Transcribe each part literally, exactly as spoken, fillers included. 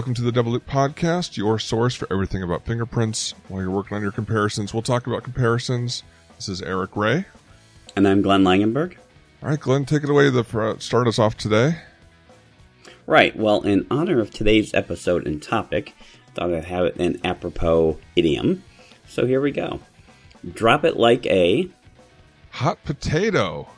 Welcome to the Double Loop Podcast, your source for everything about fingerprints. While you're working on your comparisons, we'll talk about comparisons. This is Eric Ray. And I'm Glenn Langenberg. All right, Glenn, take it away to uh, start us off today. Right. Well, in honor of today's episode and topic, I thought I'd have an apropos idiom. So here we go. Drop it like a... hot potato.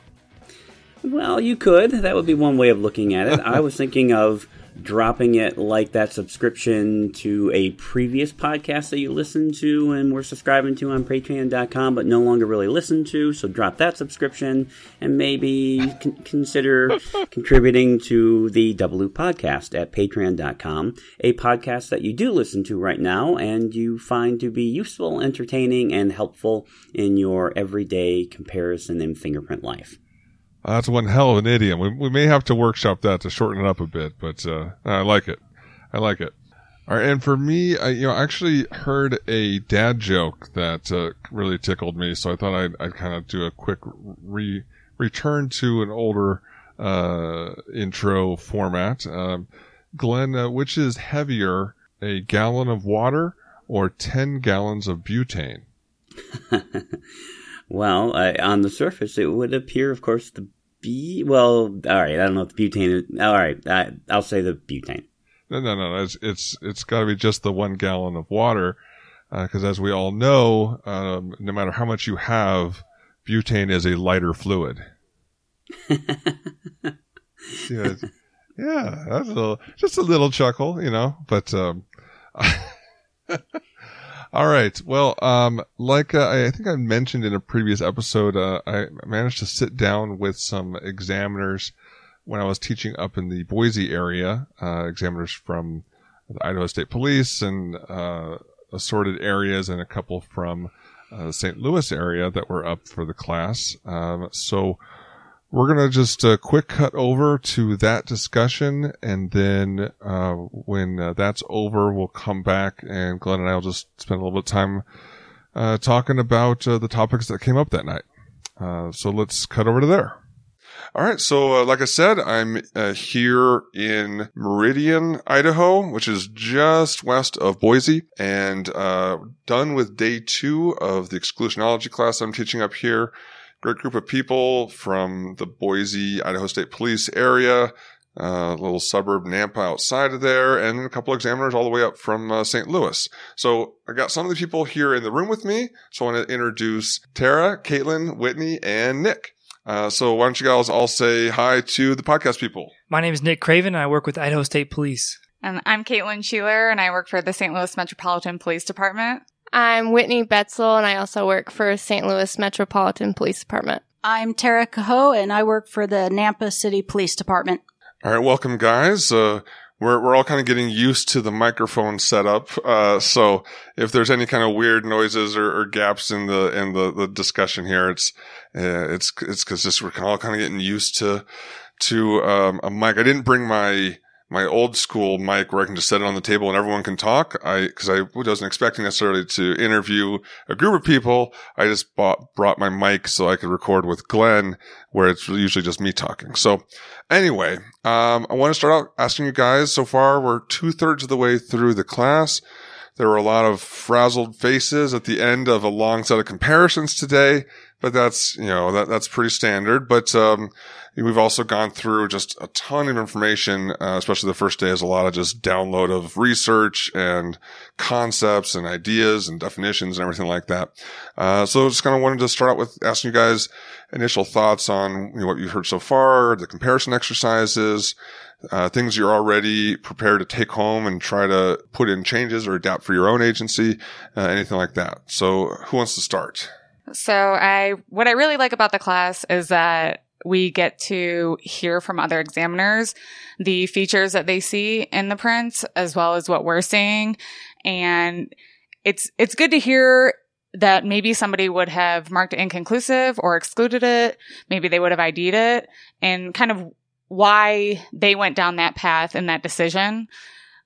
Well, you could. That would be one way of looking at it. I was thinking of dropping it like that subscription to a previous podcast that you listened to and were subscribing to on Patreon dot com but no longer really listen to, so drop that subscription and maybe con- consider contributing to the Double Loop Podcast at Patreon dot com, a podcast that you do listen to right now and you find to be useful, entertaining, and helpful in your everyday comparison and fingerprint life. Uh, that's one hell of an idiom. We, we may have to workshop that to shorten it up a bit, but uh, I like it. I like it. All right, and for me, I you know I actually heard a dad joke that uh, really tickled me, so I thought I'd, I'd kind of do a quick re return to an older uh, intro format. Um, Glenn, uh, which is heavier, a gallon of water or ten gallons of butane? Well, uh, on the surface, it would appear, of course, the B. Well, all right. I don't know if the butane is. All right. I, I'll say the butane. No, no, no. It's it's it's got to be just the one gallon of water. Because uh, as we all know, um, no matter how much you have, butane is a lighter fluid. Yeah, yeah, that's a little, just a little chuckle, you know. But... Um, All right. Well, um, like uh, I think I mentioned in a previous episode, uh, I managed to sit down with some examiners when I was teaching up in the Boise area, uh, examiners from the Idaho State Police and uh, assorted areas, and a couple from uh, the Saint Louis area that were up for the class. Um, so we're going to just uh, quick cut over to that discussion, and then uh, when uh, that's over, we'll come back, and Glenn and I will just spend a little bit of time uh, talking about uh, the topics that came up that night. Uh, so let's cut over to there. All right, so uh, like I said, I'm uh, here in Meridian, Idaho, which is just west of Boise, and uh, done with day two of the exclusionology class I'm teaching up here. Great group of people from the Boise, Idaho State Police area, a uh, little suburb, Nampa, outside of there, and a couple examiners all the way up from uh, Saint Louis. So I got some of the people here in the room with me. So I want to introduce Tara, Caitlin, Whitney, and Nick. Uh, so why don't you guys all say hi to the podcast people? My name is Nick Craven, and I work with Idaho State Police. And I'm Caitlin Shuler, and I work for the Saint Louis Metropolitan Police Department. I'm Whitney Betzel, and I also work for Saint Louis Metropolitan Police Department. I'm Tara Cahoe, and I work for the Nampa City Police Department. All right, welcome, guys. Uh, we're we're all kind of getting used to the microphone setup, uh, so if there's any kind of weird noises or, or gaps in the in the, the discussion here, it's uh, it's it's because we're all kind of getting used to to um, a mic. I didn't bring my. My old school mic where I can just set it on the table and everyone can talk. I, cause I wasn't expecting necessarily to interview a group of people. I just bought, brought my mic so I could record with Glenn where it's usually just me talking. So anyway, um, I want to start out asking you guys, so far we're two thirds of the way through the class. There were a lot of frazzled faces at the end of a long set of comparisons today, but that's, you know, that, that's pretty standard. But, um, we've also gone through just a ton of information, uh, especially the first day is a lot of just download of research and concepts and ideas and definitions and everything like that. Uh, so just kind of wanted to start out with asking you guys initial thoughts on you know, what you've heard so far, the comparison exercises, uh, things you're already prepared to take home and try to put in changes or adapt for your own agency, uh, anything like that. So who wants to start? So I, what I really like about the class is that we get to hear from other examiners the features that they see in the prints as well as what we're seeing. And it's it's good to hear that maybe somebody would have marked it inconclusive or excluded it. Maybe they would have ID'd it and kind of why they went down that path in that decision.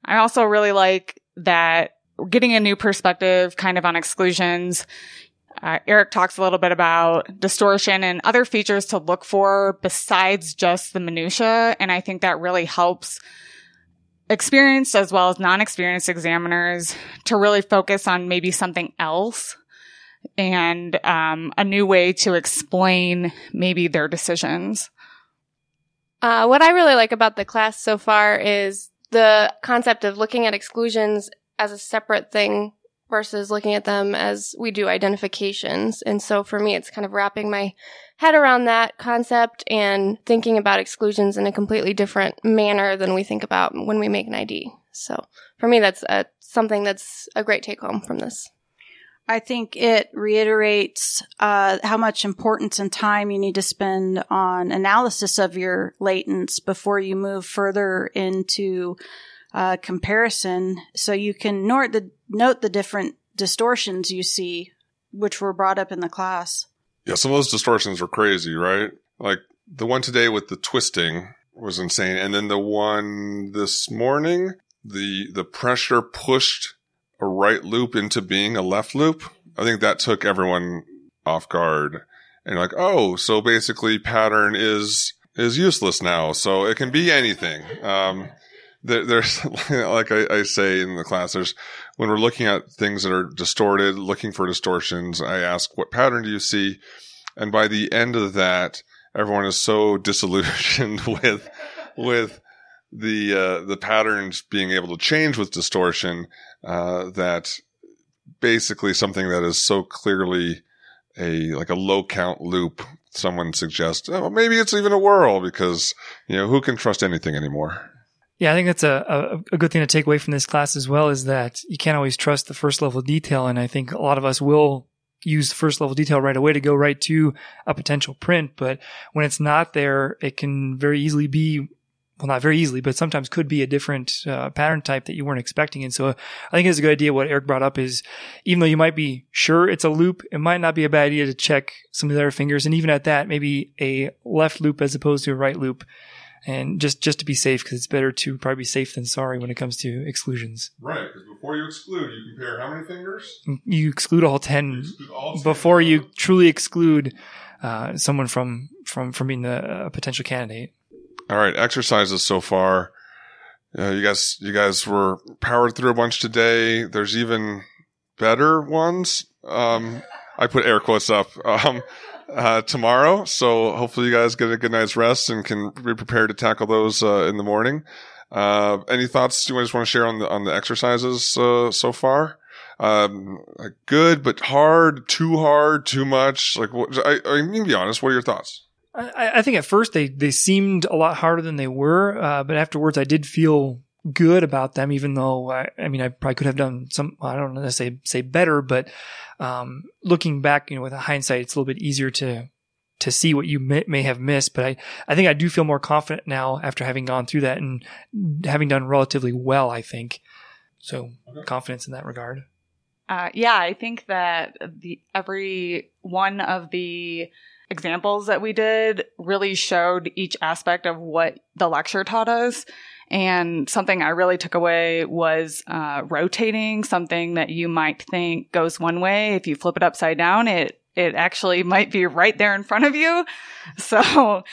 I also really like that we're getting a new perspective kind of on exclusions. Uh, Eric talks a little bit about distortion and other features to look for besides just the minutia. And I think that really helps experienced as well as non-experienced examiners to really focus on maybe something else and um, a new way to explain maybe their decisions. Uh, what I really like about the class so far is the concept of looking at exclusions as a separate thing versus looking at them as we do identifications. And so for me, it's kind of wrapping my head around that concept and thinking about exclusions in a completely different manner than we think about when we make an I D. So for me, that's a, something that's a great take home from this. I think it reiterates uh how much importance and time you need to spend on analysis of your latents before you move further into uh comparison, so you can note the, note the different distortions you see, which were brought up in the class. Yeah, some of those distortions were crazy, right? Like the one today with the twisting was insane. And then the one this morning, the the pressure pushed a right loop into being a left loop. I think that took everyone off guard and like, oh, so basically pattern is, is useless now. So it can be anything. Um, there, there's like I, I say in the class, there's when we're looking at things that are distorted, looking for distortions, I ask, what pattern do you see? And by the end of that, everyone is so disillusioned with, with, the uh, the patterns being able to change with distortion, uh, that basically something that is so clearly a like a low count loop, someone suggests, oh, maybe it's even a whirl, because you know who can trust anything anymore. Yeah, I think that's a, a, a good thing to take away from this class as well, is that you can't always trust the first level detail, and I think a lot of us will use the first level detail right away to go right to a potential print, but when it's not there, it can very easily be Well, not very easily, but sometimes could be a different uh, pattern type that you weren't expecting. And so I think it's a good idea. What Eric brought up is, even though you might be sure it's a loop, it might not be a bad idea to check some of the other fingers. And even at that, maybe a left loop as opposed to a right loop. And just, just to be safe, because it's better to probably be safe than sorry when it comes to exclusions. Right, because before you exclude, you compare how many fingers? You exclude all ten, you exclude all ten before you truly exclude uh, someone from, from, from being a, a potential candidate. All right, exercises so far. Uh, you guys, you guys were powered through a bunch today. There's even better ones. Um, I put air quotes up um, uh, tomorrow. So hopefully you guys get a good night's rest and can be prepared to tackle those uh, in the morning. Uh, any thoughts you guys want to share on the on the exercises uh, so far? Um, good, but hard, too hard, too much. Like, what, I, I mean, be honest. What are your thoughts? I think at first they, they seemed a lot harder than they were, uh, but afterwards I did feel good about them, even though, I, I mean, I probably could have done some, I don't know, say, say better, but um, looking back, you know, with hindsight, it's a little bit easier to to see what you may, may have missed. But I, I think I do feel more confident now after having gone through that and having done relatively well, I think. So okay. Confidence in that regard. Uh, yeah, I think that the every one of the examples that we did really showed each aspect of what the lecture taught us. And something I really took away was uh, rotating, something that you might think goes one way. If you flip it upside down, it, it actually might be right there in front of you. So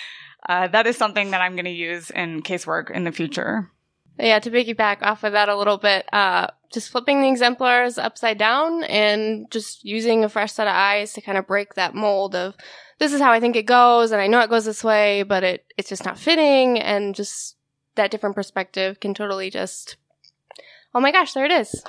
uh, that is something that I'm going to use in casework in the future. Yeah, to piggyback off of that a little bit, uh, just flipping the exemplars upside down and just using a fresh set of eyes to kind of break that mold of, this is how I think it goes, and I know it goes this way, but it it's just not fitting, and just that different perspective can totally just, oh my gosh, there it is.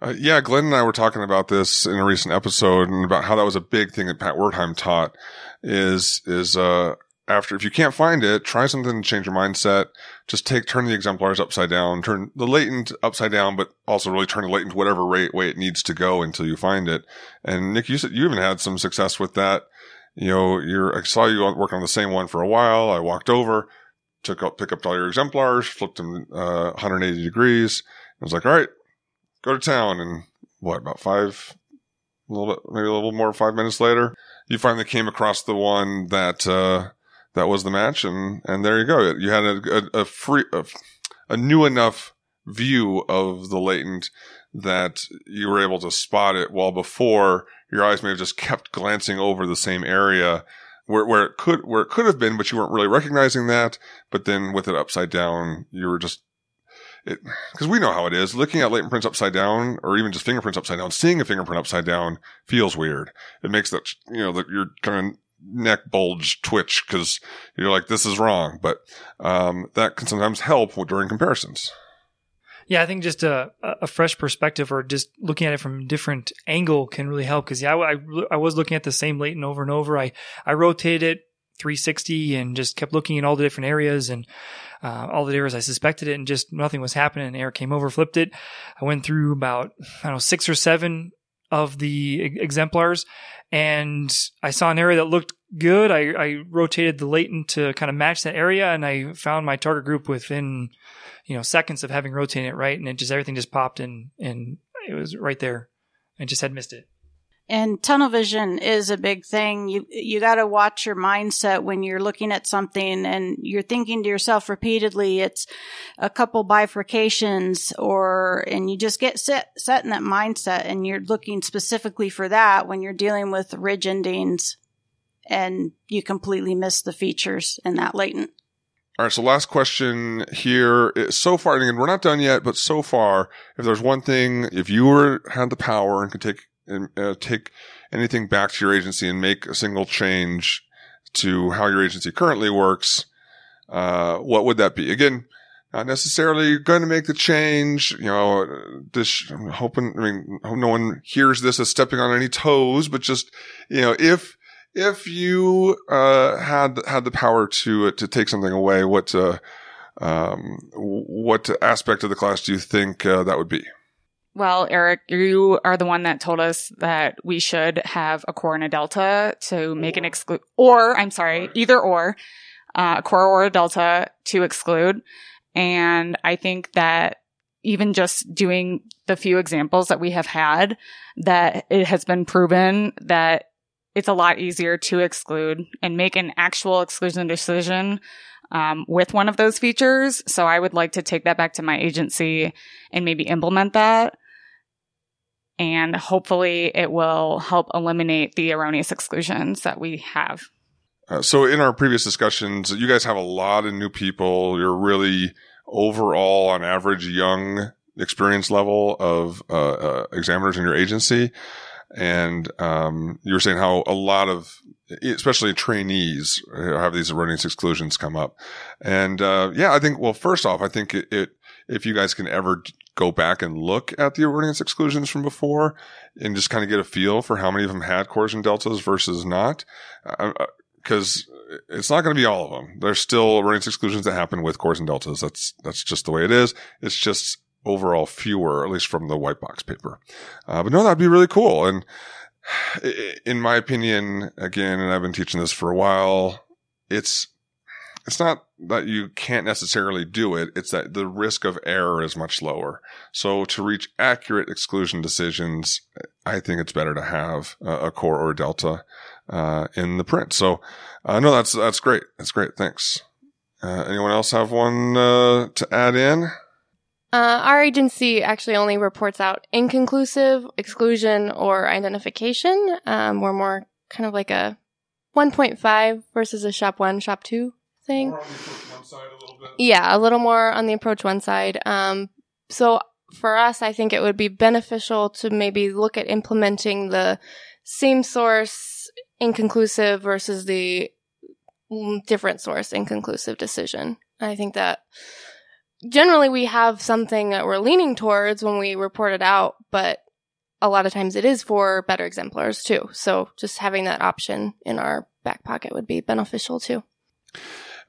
Uh, yeah, Glenn and I were talking about this in a recent episode, and about how that was a big thing that Pat Wertheim taught, is is uh after, if you can't find it, try something to change your mindset. Just take, turn the exemplars upside down, turn the latent upside down, but also really turn the latent whatever rate, way it needs to go until you find it. And Nick, you said you even had some success with that. You know, you're, I saw you working on the same one for a while. I walked over, took up, picked up all your exemplars, flipped them uh, one hundred eighty degrees. I was like, all right, go to town. And what, about five, a little bit, maybe a little more, five minutes later, you finally came across the one that uh, that was the match. And, and there you go. You had a, a, a free, a, a new enough view of the latent that you were able to spot it, while before your eyes may have just kept glancing over the same area where, where it could, where it could have been, but you weren't really recognizing that. But then with it upside down, you were just, because we know how it is. Looking at fingerprints upside down, or even just fingerprints upside down, seeing a fingerprint upside down feels weird. It makes that, you know, that your kind of neck bulge twitch because you're like, this is wrong. But um, that can sometimes help during comparisons. Yeah, I think just a, a fresh perspective or just looking at it from a different angle can really help. Because, yeah, I, I, I was looking at the same latent over and over. I, I rotated it three sixty and just kept looking in all the different areas and uh, all the areas I suspected it, and just nothing was happening. And Eric came over, flipped it. I went through about, I don't know, six or seven of the exemplars, and I saw an area that looked good. I, I rotated the latent to kind of match that area, and I found my target group within, you know, seconds of having rotated it right, and it just everything just popped in, and it was right there. I just had missed it. And tunnel vision is a big thing. You you got to watch your mindset when you're looking at something and you're thinking to yourself repeatedly, it's a couple bifurcations, or and you just get set, set in that mindset, and you're looking specifically for that when you're dealing with ridge endings, and you completely miss the features in that latent. All right, so last question here. So far, and again, we're not done yet, but so far, if there's one thing, if you were had the power and could take and uh, take anything back to your agency and make a single change to how your agency currently works, uh, what would that be? Again, not necessarily you're going to make the change. You know, this, I'm hoping, I mean, hope no one hears this as stepping on any toes, but just, you know, if, if you, uh, had, had the power to, uh, to take something away, what, uh, um, what aspect of the class do you think uh, that would be? Well, Eric, you are the one that told us that we should have a core and a delta to make an exclude, or I'm sorry, either or, uh, a core or a delta to exclude. And I think that even just doing the few examples that we have had, that it has been proven that it's a lot easier to exclude and make an actual exclusion decision Um, with one of those features. So I would like to take that back to my agency and maybe implement that. And hopefully it will help eliminate the erroneous exclusions that we have. Uh, so in our previous discussions, you guys have a lot of new people. You're really overall on average young experience level of uh, uh, examiners in your agency. And um, you were saying how a lot of, especially trainees, have these erroneous exclusions come up. And, uh, yeah, I think, well, first off, I think it, it, if you guys can ever go back and look at the erroneous exclusions from before and just kind of get a feel for how many of them had cores and deltas versus not, because uh, it's not going to be all of them. There's still erroneous exclusions that happen with cores and deltas. That's, that's just the way it is. It's just overall fewer, at least from the white box paper. Uh, but no, that'd be really cool. And, in my opinion, again, and I've been teaching this for a while, it's it's not that you can't necessarily do it. It's that the risk of error is much lower. So to reach accurate exclusion decisions, I think it's better to have a, a core or a delta uh, in the print. So uh, no, that's that's great. That's great. Thanks. Uh, anyone else have one uh, to add in? Uh, our agency actually only reports out inconclusive, exclusion, or identification. Um, we're more kind of like a one point five versus a shop one, shop two thing. More on the approach one side a little bit. Yeah, a little more on the approach one side. Um, so for us, I think it would be beneficial to maybe look at implementing the same source inconclusive versus the different source inconclusive decision. I think that generally, we have something that we're leaning towards when we report it out, but a lot of times it is for better exemplars too. So just having that option in our back pocket would be beneficial too.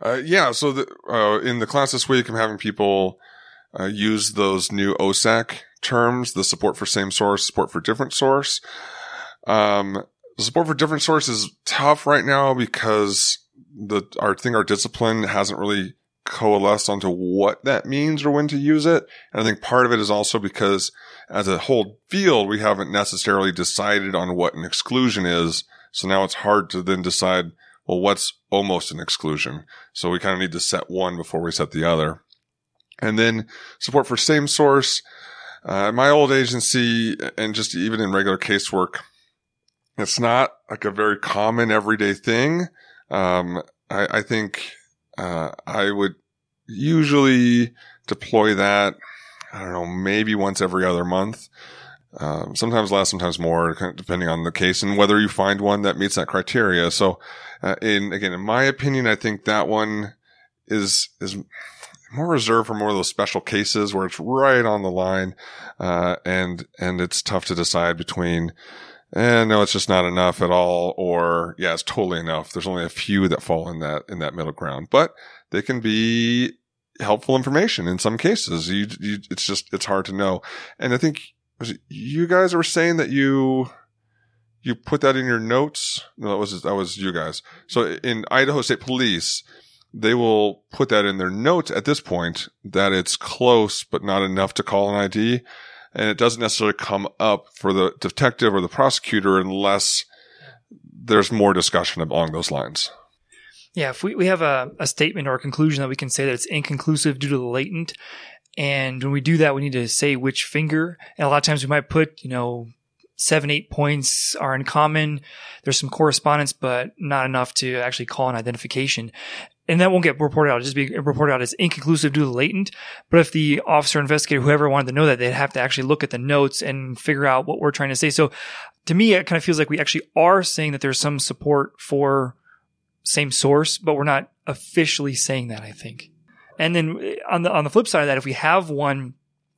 Uh, yeah. So the, uh, in the class this week, I'm having people uh, use those new O S A C terms, the support for same source, support for different source. Um, the support for different source is tough right now because the our thing, our discipline hasn't really coalesce onto what that means or when to use it. And I think part of it is also because as a whole field, we haven't necessarily decided on what an exclusion is. So now it's hard to then decide, well, what's almost an exclusion? So we kind of need to set one before we set the other. And then support for same source. Uh, my old agency and just even in regular casework, it's not like a very common everyday thing. Um, I, I think Uh, I would usually deploy that, I don't know, maybe once every other month. Um, sometimes less, sometimes more, depending on the case and whether you find one that meets that criteria. So, uh, in again, in my opinion, I think that one is is more reserved for more of those special cases where it's right on the line, uh, and and it's tough to decide between, eh, no, it's just not enough at all, or yeah, it's totally enough. There's only a few that fall in that in that middle ground, but they can be helpful information in some cases. You, you it's just it's hard to know, and I think. You guys were saying that you you put that in your notes. No, that was that was you guys. So in Idaho State Police, they will put that in their notes at this point that it's close but not enough to call an I D, and it doesn't necessarily come up for the detective or the prosecutor unless there's more discussion along those lines. Yeah, if we, we have a, a statement or a conclusion that we can say that it's inconclusive due to the latent. And when we do that, we need to say which finger. And a lot of times we might put, you know, seven, eight points are in common. There's some correspondence, but not enough to actually call an identification. And that won't get reported out. It'll just be reported out as inconclusive due to latent. But if the officer, investigator, whoever wanted to know that, they'd have to actually look at the notes and figure out what we're trying to say. So to me, it kind of feels like we actually are saying that there's some support for same source, but we're not officially saying that, I think. And then on the on the flip side of that, if we have one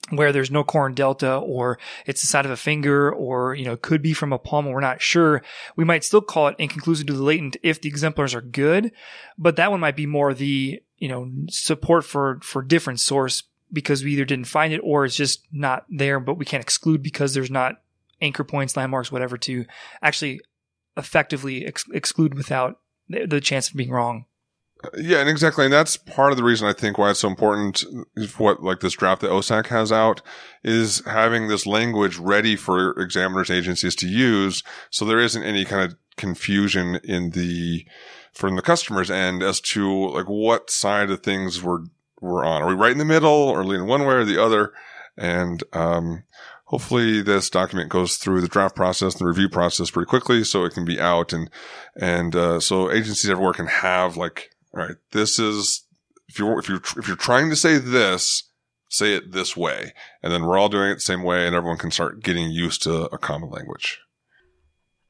where there's no coron delta or it's the side of a finger or, you know, could be from a palm and we're not sure, we might still call it inconclusive to the latent if the exemplars are good. But that one might be more the, you know, support for, for different source because we either didn't find it or it's just not there, but we can't exclude because there's not anchor points, landmarks, whatever to actually effectively ex- exclude without the, the chance of being wrong. Yeah, and exactly. And that's part of the reason I think why it's so important is what, like this draft that O S A C has out is having this language ready for examiners, agencies to use. So there isn't any kind of confusion in the, from the customer's end as to like what side of things we're, we're on. Are we right in the middle or leaning one way or the other? And, um, hopefully this document goes through the draft process and the review process pretty quickly so it can be out and, and, uh, so agencies everywhere can have like, all right, this is, if you're, if you're, if you're trying to say this, say it this way. And then we're all doing it the same way and everyone can start getting used to a common language.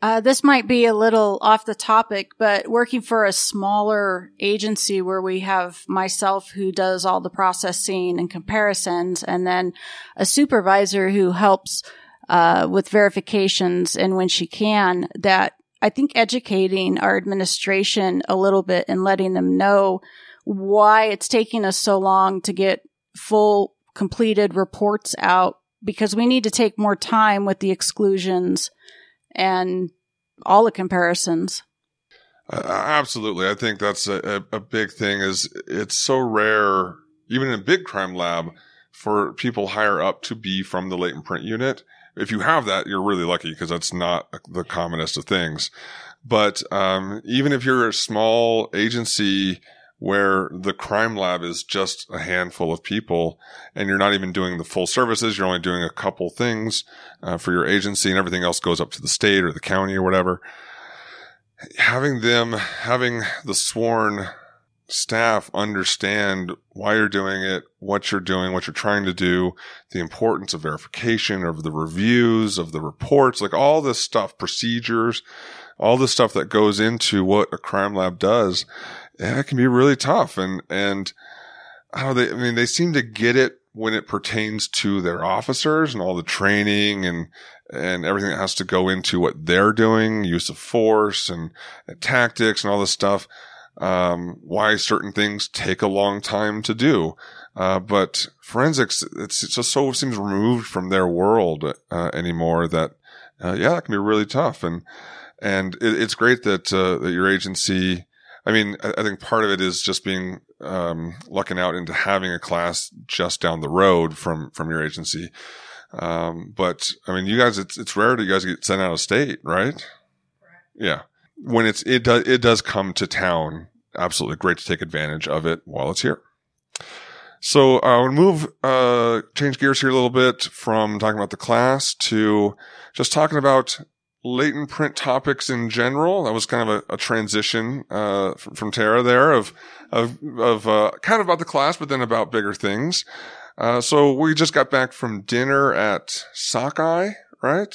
Uh, this might be a little off the topic, but working for a smaller agency where we have myself who does all the processing and comparisons and then a supervisor who helps, uh, with verifications and when she can, that I think educating our administration a little bit and letting them know why it's taking us so long to get full completed reports out because we need to take more time with the exclusions and all the comparisons. Uh, absolutely. I think that's a, a big thing is it's so rare, even in a big crime lab, for people higher up to be from the latent print unit. If you have that, you're really lucky because that's not the commonest of things. But um, even if you're a small agency where the crime lab is just a handful of people and you're not even doing the full services, you're only doing a couple things uh, for your agency and everything else goes up to the state or the county or whatever, having them, having the sworn staff understand why you're doing it, what you're doing, what you're trying to do, the importance of verification, of the reviews, of the reports, like all this stuff, procedures, all this stuff that goes into what a crime lab does. Yeah, it can be really tough. And, and how they, I mean, they seem to get it when it pertains to their officers and all the training and, and everything that has to go into what they're doing, use of force and, and tactics and all this stuff. Um, why certain things take a long time to do. Uh, but forensics, it's, it's just so seems removed from their world, uh, anymore that, uh, yeah, it can be really tough. And, and it, it's great that, uh, that your agency, I mean, I think part of it is just being, um, lucking out into having a class just down the road from, from your agency. Um, but I mean, you guys, it's, it's rare that you guys get sent out of state, right? Yeah. When it's, it does, it does come to town. Absolutely great to take advantage of it while it's here. So, I uh, would move, uh, change gears here a little bit from talking about the class to just talking about latent print topics in general. That was kind of a, a transition uh from, from Tara there of of of uh kind of about the class, but then about bigger things. Uh so we just got back from dinner at Sockeye, right?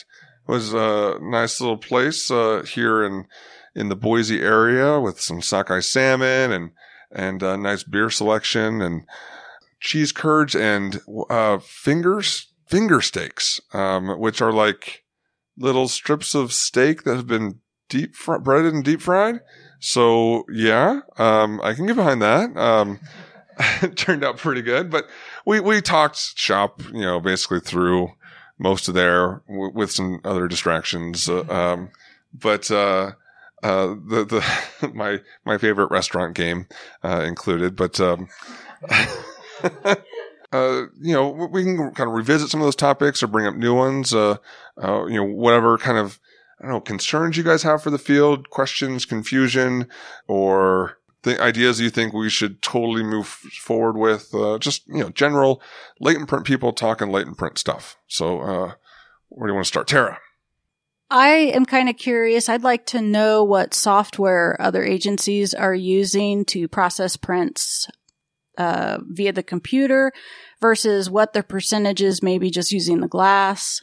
It was a nice little place uh here in in the Boise area with some sockeye salmon and and a nice beer selection and cheese curds and uh fingers finger steaks, um which are like little strips of steak that have been deep fr- breaded and deep fried. So yeah, um, I can get behind that. Um, it turned out pretty good, but we, we talked shop, you know, basically through most of there w- with some other distractions. Uh, um, but, uh, uh, the, the, my, my favorite restaurant game, uh, included, but, um, Uh, you know, we can kind of revisit some of those topics or bring up new ones, uh, uh, you know, whatever kind of, I don't know, concerns you guys have for the field, questions, confusion, or th- ideas you think we should totally move forward with, uh, just, you know, general latent print people talking latent print stuff. So, uh, where do you want to start? Tara? I am kind of curious. I'd like to know what software other agencies are using to process prints Uh, via the computer versus what their percentage is maybe just using the glass?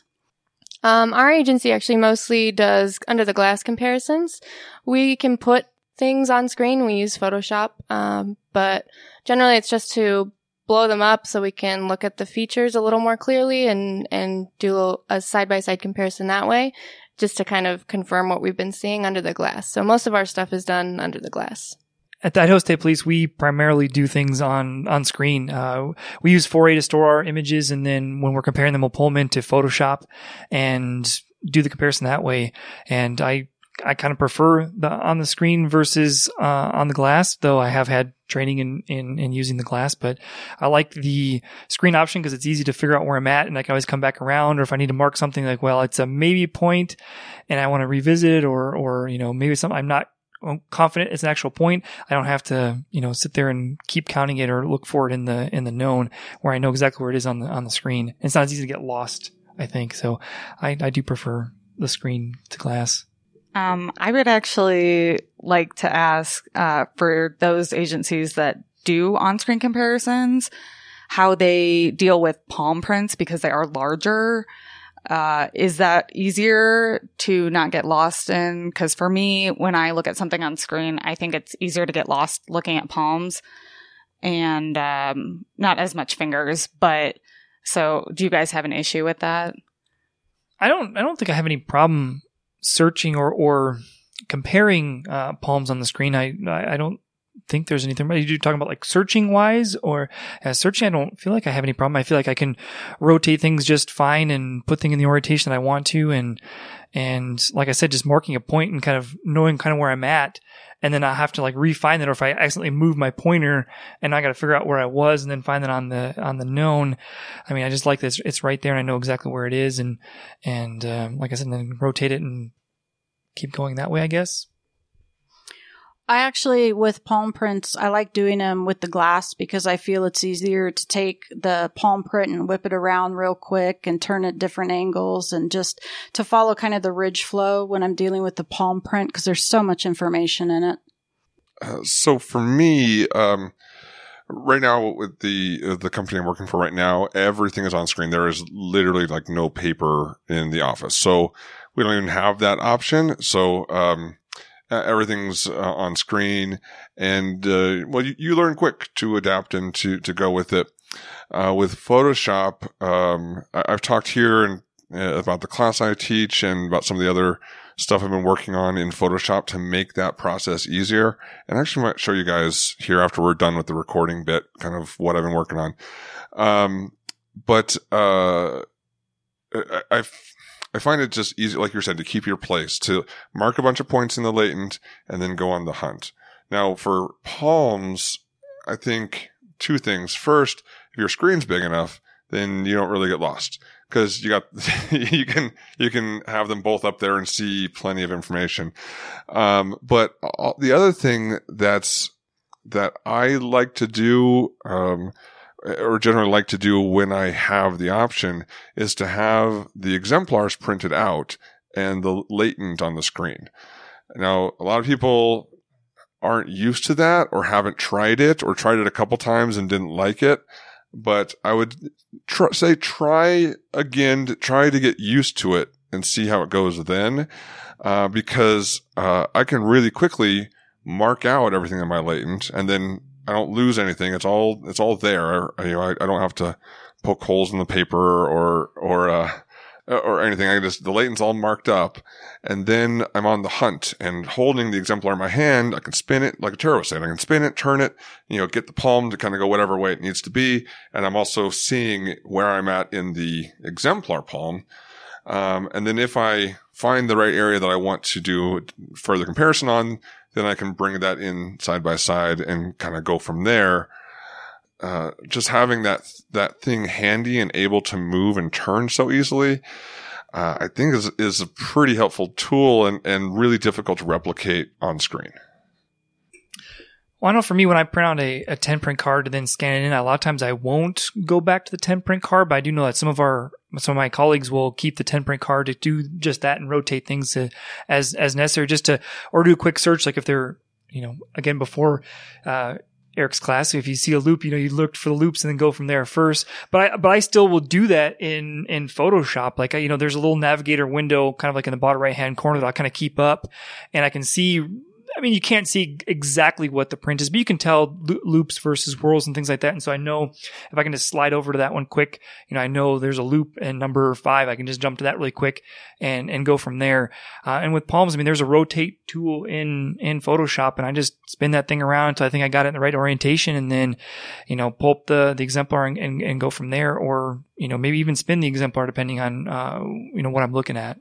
Um, our agency actually mostly does under the glass comparisons. We can put things on screen. We use Photoshop, um, but generally it's just to blow them up so we can look at the features a little more clearly and, and do a side-by-side comparison that way, just to kind of confirm what we've been seeing under the glass. So most of our stuff is done under the glass. At the Idaho State Police, we primarily do things on, on screen. Uh, we use four A to store our images, and then when we're comparing them, we'll pull them into Photoshop and do the comparison that way. And I, I kind of prefer the on the screen versus, uh, on the glass, though I have had training in, in, in using the glass, but I like the screen option because it's easy to figure out where I'm at and I can always come back around. Or if I need to mark something like, well, it's a maybe point and I want to revisit it, or, or, you know, maybe something I'm not confident it's an actual point, I don't have to, you know, sit there and keep counting it or look for it in the in the known where I know exactly where it is on the on the screen. It's not as easy to get lost, I think. So I, I do prefer the screen to glass. Um, I would actually like to ask uh, for those agencies that do on-screen comparisons, how they deal with palm prints because they are larger. Uh, is that easier to not get lost in? Because for me, when I look at something on screen, I think it's easier to get lost looking at palms and um, not as much fingers. But so do you guys have an issue with that? I don't I don't think I have any problem searching or, or comparing uh, palms on the screen. I, I don't think there's anything. Are you talking about like searching wise or uh, searching? I don't feel like I have any problem. I feel like I can rotate things just fine and put things in the orientation that I want to. And, and like I said, just marking a point and kind of knowing kind of where I'm at. And then I have to like refine that. Or if I accidentally move my pointer and I got to figure out where I was and then find that on the, on the known. I mean, I just like this. It's right there and I know exactly where it is. And, and, um, like I said, and then rotate it and keep going that way, I guess. I actually, with palm prints, I like doing them with the glass because I feel it's easier to take the palm print and whip it around real quick and turn at different angles and just to follow kind of the ridge flow when I'm dealing with the palm print because there's so much information in it. Uh, so for me, um, right now with the uh, the company I'm working for right now, everything is on screen. There is literally like no paper in the office. So we don't even have that option. So, um Uh, everything's uh, on screen, and uh, well, you, you learn quick to adapt and to to go with it. Uh, with Photoshop, um, I, I've talked here and uh, about the class I teach and about some of the other stuff I've been working on in Photoshop to make that process easier. And I actually might show you guys here after we're done with the recording bit, kind of what I've been working on. Um, but uh, I, I've I find it just easy, like you said, to keep your place, to mark a bunch of points in the latent and then go on the hunt. Now, for palms, I think two things. First, if your screen's big enough, then you don't really get lost because you got, you can, you can have them both up there and see plenty of information. Um, but all, the other thing that's, that I like to do, um, or generally like to do when I have the option is to have the exemplars printed out and the latent on the screen. Now, a lot of people aren't used to that or haven't tried it or tried it a couple times and didn't like it. But I would tr- say try again, to try to get used to it and see how it goes then, uh, because uh, I can really quickly mark out everything in my latent, and then I don't lose anything. It's all it's all there. I, you know, I, I don't have to poke holes in the paper or or uh, or anything. I just the latent's all marked up, and then I'm on the hunt and holding the exemplar in my hand. I can spin it, like Tara was saying. I can spin it, turn it, you know, get the palm to kind of go whatever way it needs to be, and I'm also seeing where I'm at in the exemplar palm. Um, and then if I find the right area that I want to do further comparison on, then I can bring that in side by side and kind of go from there. Uh, just having that, that thing handy and able to move and turn so easily, uh, I think is, is a pretty helpful tool and, and really difficult to replicate on screen. Well, I know for me, when I print out a, a ten print card and then scan it in, a lot of times I won't go back to the ten print card, but I do know that some of our, some of my colleagues will keep the ten print card to do just that and rotate things to, as, as necessary, just to, or do a quick search. Like if they're, you know, again, before, uh, Eric's class. So if you see a loop, you know, you look for the loops and then go from there first. But I, but I still will do that in, in Photoshop. Like, I, you know, there's a little navigator window kind of like in the bottom right hand corner that I kind of keep up, and I can see, I mean, you can't see exactly what the print is, but you can tell lo- loops versus whirls and things like that. And so I know if I can just slide over to that one quick, you know, I know there's a loop and number five, I can just jump to that really quick and, and go from there. Uh, and with palms, I mean, there's a rotate tool in, in Photoshop, and I just spin that thing around until I think I got it in the right orientation, and then, you know, pull up the, the exemplar and, and, and go from there, or, you know, maybe even spin the exemplar depending on, uh, you know, what I'm looking at.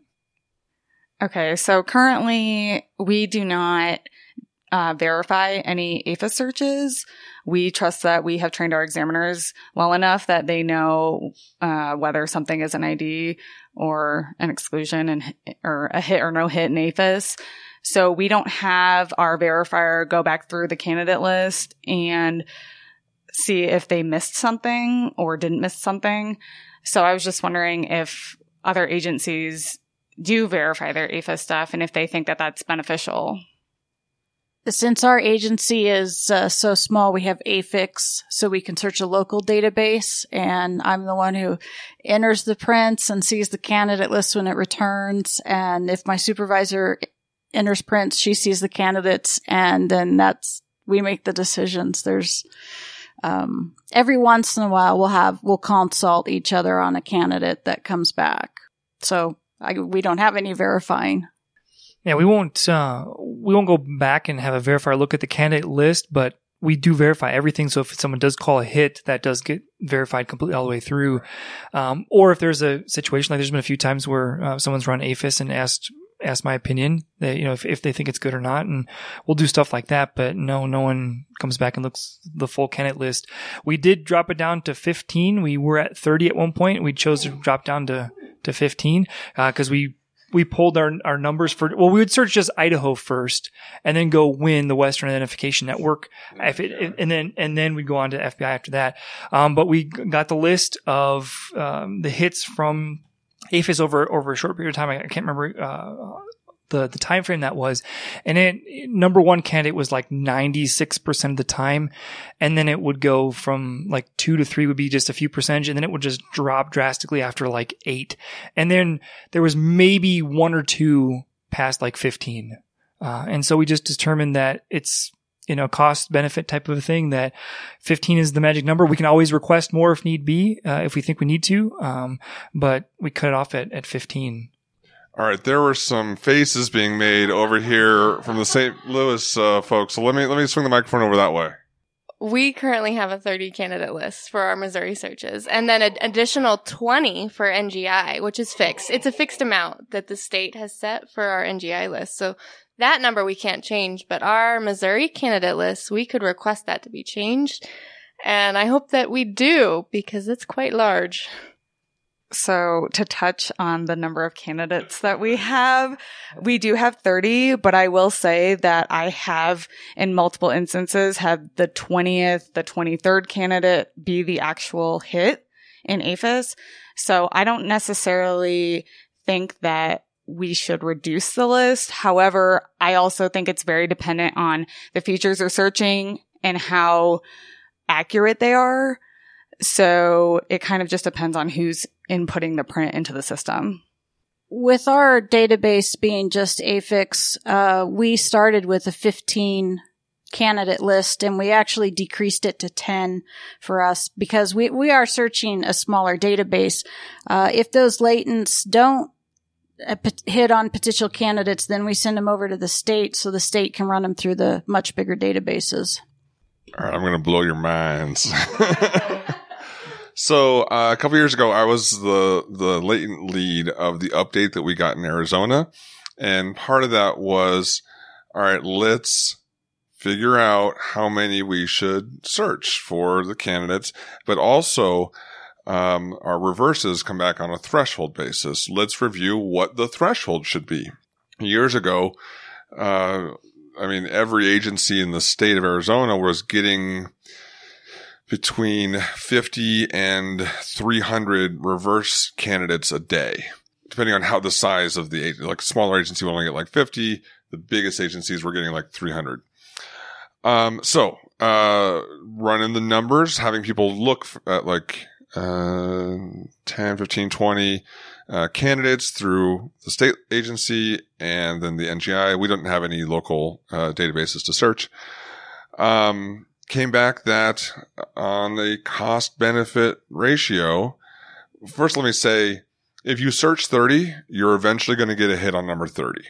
Okay, so currently we do not uh, verify any AFIS searches. We trust that we have trained our examiners well enough that they know uh, whether something is an I D or an exclusion, and or a hit or no hit in AFIS. So we don't have our verifier go back through the candidate list and see if they missed something or didn't miss something. So I was just wondering if other agencies do verify their AFIS stuff, and if they think that that's beneficial. Since our agency is uh, so small, we have A F I X, so we can search a local database, and I'm the one who enters the prints and sees the candidate list when it returns. And if my supervisor enters prints, she sees the candidates, and then that's, we make the decisions. There's, um, every once in a while we'll have, we'll consult each other on a candidate that comes back. So, I, we don't have any verifying. Yeah, we won't uh, we won't go back and have a verifier look at the candidate list, but we do verify everything. So if someone does call a hit, that does get verified completely all the way through. Um, or if there's a situation, like there's been a few times where uh, someone's run AFIS and asked asked my opinion, that, you know, if, if they think it's good or not, and we'll do stuff like that. But no, no one comes back and looks the full candidate list. We did drop it down to fifteen. We were at thirty at one point. We chose to drop down to to fifteen, uh, cause we, we pulled our, our numbers for, well, we would search just Idaho first and then go WIN, the Western Identification Network. If it, and then, and then we'd go on to F B I after that. Um, but we got the list of, um, the hits from AFIS over, over a short period of time. I, I can't remember, uh, the, the time frame that was. And it, number one candidate was like ninety-six percent of the time. And then it would go from like two to three would be just a few percentage. And then it would just drop drastically after like eight. And then there was maybe one or two past like fifteen. Uh, and so we just determined that it's, you know, cost benefit type of a thing, that fifteen is the magic number. We can always request more if need be, uh, if we think we need to. Um, but we cut it off at, at fifteen. All right, there were some faces being made over here from the Saint Louis uh, folks. So let me let me swing the microphone over that way. We currently have a thirty candidate list for our Missouri searches, and then an additional twenty for N G I, which is fixed. It's a fixed amount that the state has set for our N G I list. So that number we can't change, but our Missouri candidate list, we could request that to be changed. And I hope that we do, because it's quite large. So to touch on the number of candidates that we have, we do have thirty, but I will say that I have in multiple instances had the twentieth, the twenty-third candidate be the actual hit in AFIS. So I don't necessarily think that we should reduce the list. However, I also think it's very dependent on the features they're searching and how accurate they are. So it kind of just depends on who's inputting the print into the system. With our database being just A F I X, uh, we started with a fifteen candidate list, and we actually decreased it to ten for us because we, we are searching a smaller database. Uh, if those latents don't uh, hit on potential candidates, then we send them over to the state so the state can run them through the much bigger databases. All right, I'm going to blow your minds. So uh, a couple years ago, I was the the latent lead of the update that we got in Arizona. And part of that was, all right, let's figure out how many we should search for the candidates. But also, um, our reverses come back on a threshold basis. Let's review what the threshold should be. Years ago, uh, I mean, every agency in the state of Arizona was getting between fifty and three hundred reverse candidates a day, depending on how the size of the agency. Like, smaller agency will only get like fifty. The biggest agencies were getting like three hundred. Um, so, uh, running the numbers, having people look at like, uh, ten, fifteen, twenty, uh, candidates through the state agency and then the N G I. We don't have any local, uh, databases to search. Um, came back that on the cost-benefit ratio, first let me say, if you search thirty, you're eventually going to get a hit on number thirty.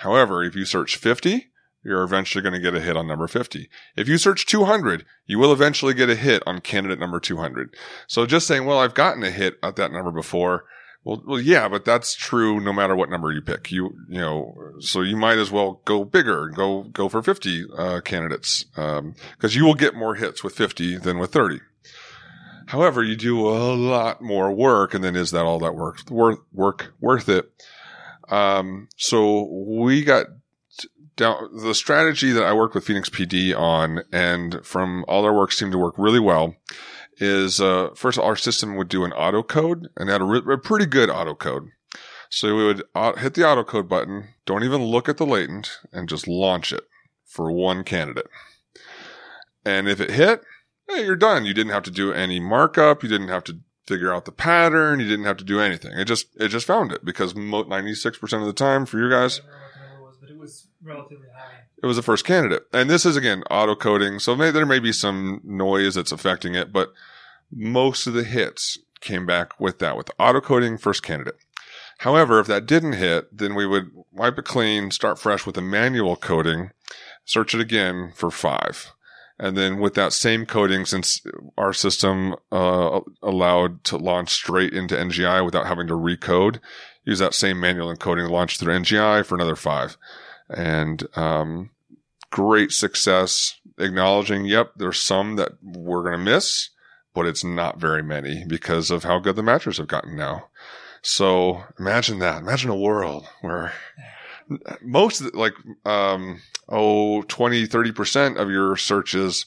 However, if you search fifty, you're eventually going to get a hit on number fifty. If you search two hundred, you will eventually get a hit on candidate number two hundred. So just saying, well, I've gotten a hit at that number before. Well, well, yeah, but that's true no matter what number you pick. You, you know, so you might as well go bigger, go, go for fifty, uh, candidates, um, cause you will get more hits with fifty than with thirty. However, you do a lot more work. And then is that all that work, worth, work worth it? Um, so we got down the strategy that I worked with Phoenix P D on, and from all our work seemed to work really well. Is, uh, first of all, our system would do an autocode, and had a, re- a pretty good autocode. So we would uh, hit the autocode button, don't even look at the latent, and just launch it for one candidate. And if it hit, hey, you're done. You didn't have to do any markup. You didn't have to figure out the pattern. You didn't have to do anything. It just, it just found it, because mo- ninety-six percent of the time for you guys, relatively high. It was the first candidate. And this is, again, auto-coding. So may, there may be some noise that's affecting it, but most of the hits came back with that, with auto-coding, first candidate. However, if that didn't hit, then we would wipe it clean, start fresh with a manual coding, search it again for five. And then with that same coding, since our system uh, allowed to launch straight into N G I without having to recode, use that same manual encoding, launch through N G I for another five. And, um, great success acknowledging, yep, there's some that we're going to miss, but it's not very many because of how good the matchers have gotten now. So imagine that. Imagine a world where most of the, like, um, oh, twenty, thirty percent of your searches,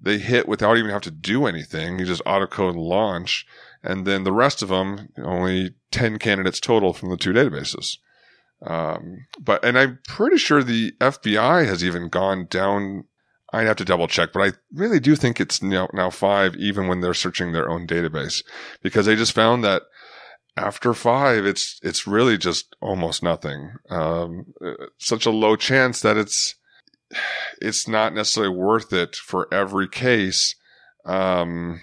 they hit without even have to do anything. You just autocode launch. And then the rest of them, only ten candidates total from the two databases. Um, but, and I'm pretty sure the F B I has even gone down. I'd have to double check, but I really do think it's now, now five, even when they're searching their own database, because they just found that after five, it's, it's really just almost nothing. Um, such a low chance that it's, it's not necessarily worth it for every case. Um,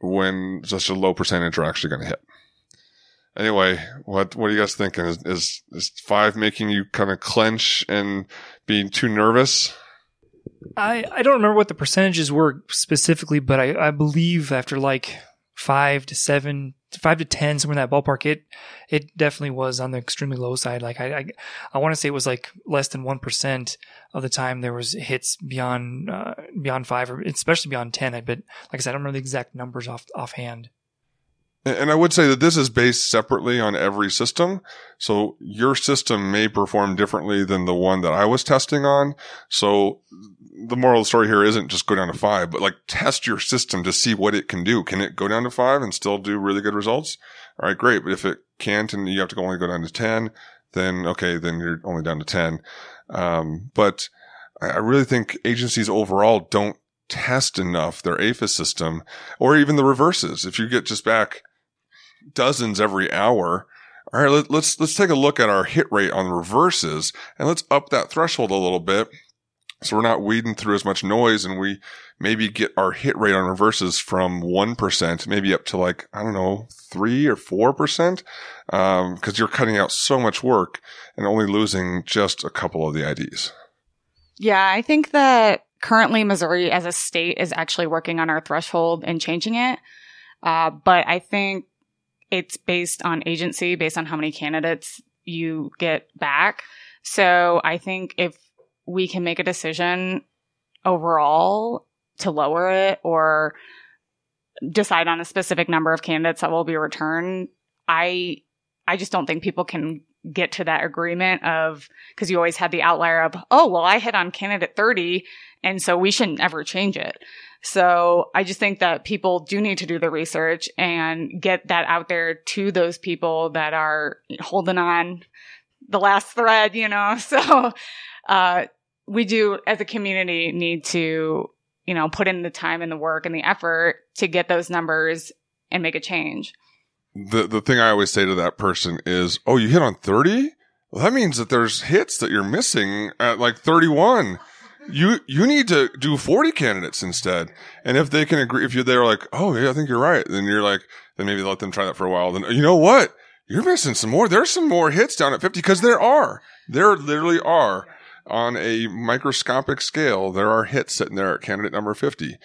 when such a low percentage are actually going to hit. Anyway, what what are you guys thinking? Is is, is five making you kind of clench and being too nervous? I, I don't remember what the percentages were specifically, but I, I believe after like five to seven, five to ten, somewhere in that ballpark, it it definitely was on the extremely low side. Like I I, I want to say it was like less than one percent of the time there was hits beyond uh, beyond five, or especially beyond ten. I bet, like I said, I don't remember the exact numbers off offhand. And I would say that this is based separately on every system. So your system may perform differently than the one that I was testing on. So the moral of the story here isn't just go down to five, but like test your system to see what it can do. Can it go down to five and still do really good results? All right, great. But if it can't and you have to only go down to ten, then okay, then you're only down to ten. Um, but I really think agencies overall don't test enough their AFIS system, or even the reverses. If you get just back dozens every hour, all right, let, let's let's take a look at our hit rate on reverses, and let's up that threshold a little bit, so we're not weeding through as much noise, and we maybe get our hit rate on reverses from one percent, maybe up to like, I don't know, three or four percent, um, because you're cutting out so much work and only losing just a couple of the I Ds. Yeah, I think that currently Missouri as a state is actually working on our threshold and changing it, uh, but I think it's based on agency, based on how many candidates you get back. So I think if we can make a decision overall to lower it or decide on a specific number of candidates that will be returned, I I just don't think people can get to that agreement of, because you always had the outlier of, oh, well, I hit on candidate thirty, and so we shouldn't ever change it. So I just think that people do need to do the research and get that out there to those people that are holding on the last thread, you know. So uh, we do, as a community, need to, you know, put in the time and the work and the effort to get those numbers and make a change. The the thing I always say to that person is, oh, you hit on thirty? Well, that means that there's hits that you're missing at like thirty-one. You you need to do forty candidates instead. And if they can agree, if you're they're like, oh, yeah, I think you're right, then you're like, then maybe let them try that for a while. Then, you know what? You're missing some more. There's some more hits down at fifty, because there are. There literally are. On a microscopic scale, there are hits sitting there at candidate number fifty.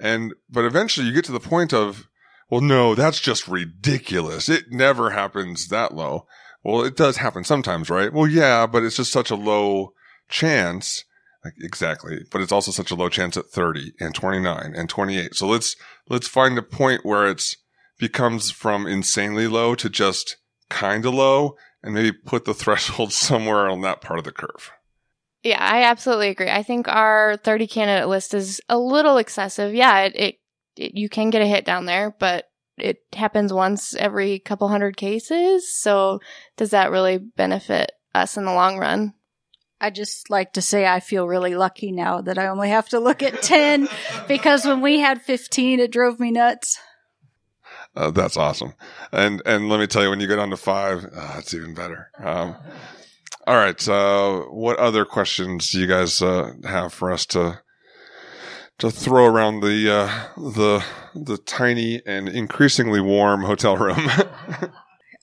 And but eventually you get to the point of, well, no, that's just ridiculous. It never happens that low. Well, it does happen sometimes, right? Well, yeah, but it's just such a low chance. Like, exactly. But it's also such a low chance at thirty and twenty-nine and twenty-eight. So let's let's find a point where it's becomes from insanely low to just kind of low, and maybe put the threshold somewhere on that part of the curve. Yeah, I absolutely agree. I think our thirty candidate list is a little excessive. Yeah, it, it, it you can get a hit down there, but it happens once every couple hundred cases. So does that really benefit us in the long run? I just like to say I feel really lucky now that I only have to look at ten, because when we had fifteen, it drove me nuts. Uh, that's awesome. And and let me tell you, when you get on to five, uh, it's even better. Um All right. Uh, what other questions do you guys uh, have for us to to throw around the uh, the the tiny and increasingly warm hotel room?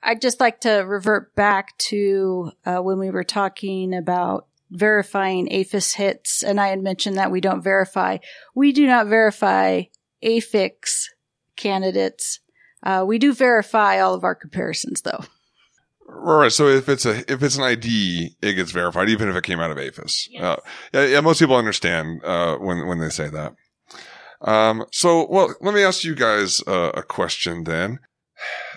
I'd just like to revert back to uh, when we were talking about verifying AFIS hits, and I had mentioned that we don't verify. We do not verify AFIX candidates. Uh, we do verify all of our comparisons, though. All right, so if it's a if it's an I D, it gets verified, even if it came out of AFIS. Yes. Uh, yeah, yeah, most people understand uh, when when they say that. Um, so, well, let me ask you guys uh, a question then.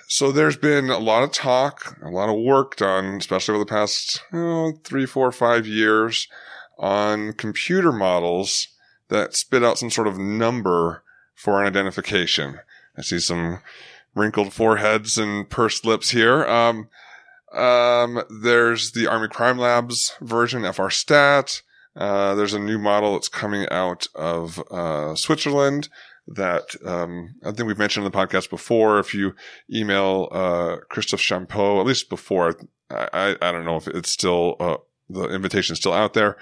So, there's been a lot of talk, a lot of work done, especially over the past you know, three, four, five years, on computer models that spit out some sort of number for an identification. I see some wrinkled foreheads and pursed lips here. Um, Um, there's the Army Crime Lab's version, F R stat. Uh, there's a new model that's coming out of, uh, Switzerland that, um, I think we've mentioned in the podcast before. If you email, uh, Christoph Champeau, at least before, I, I, I don't know if it's still, uh, the invitation is still out there,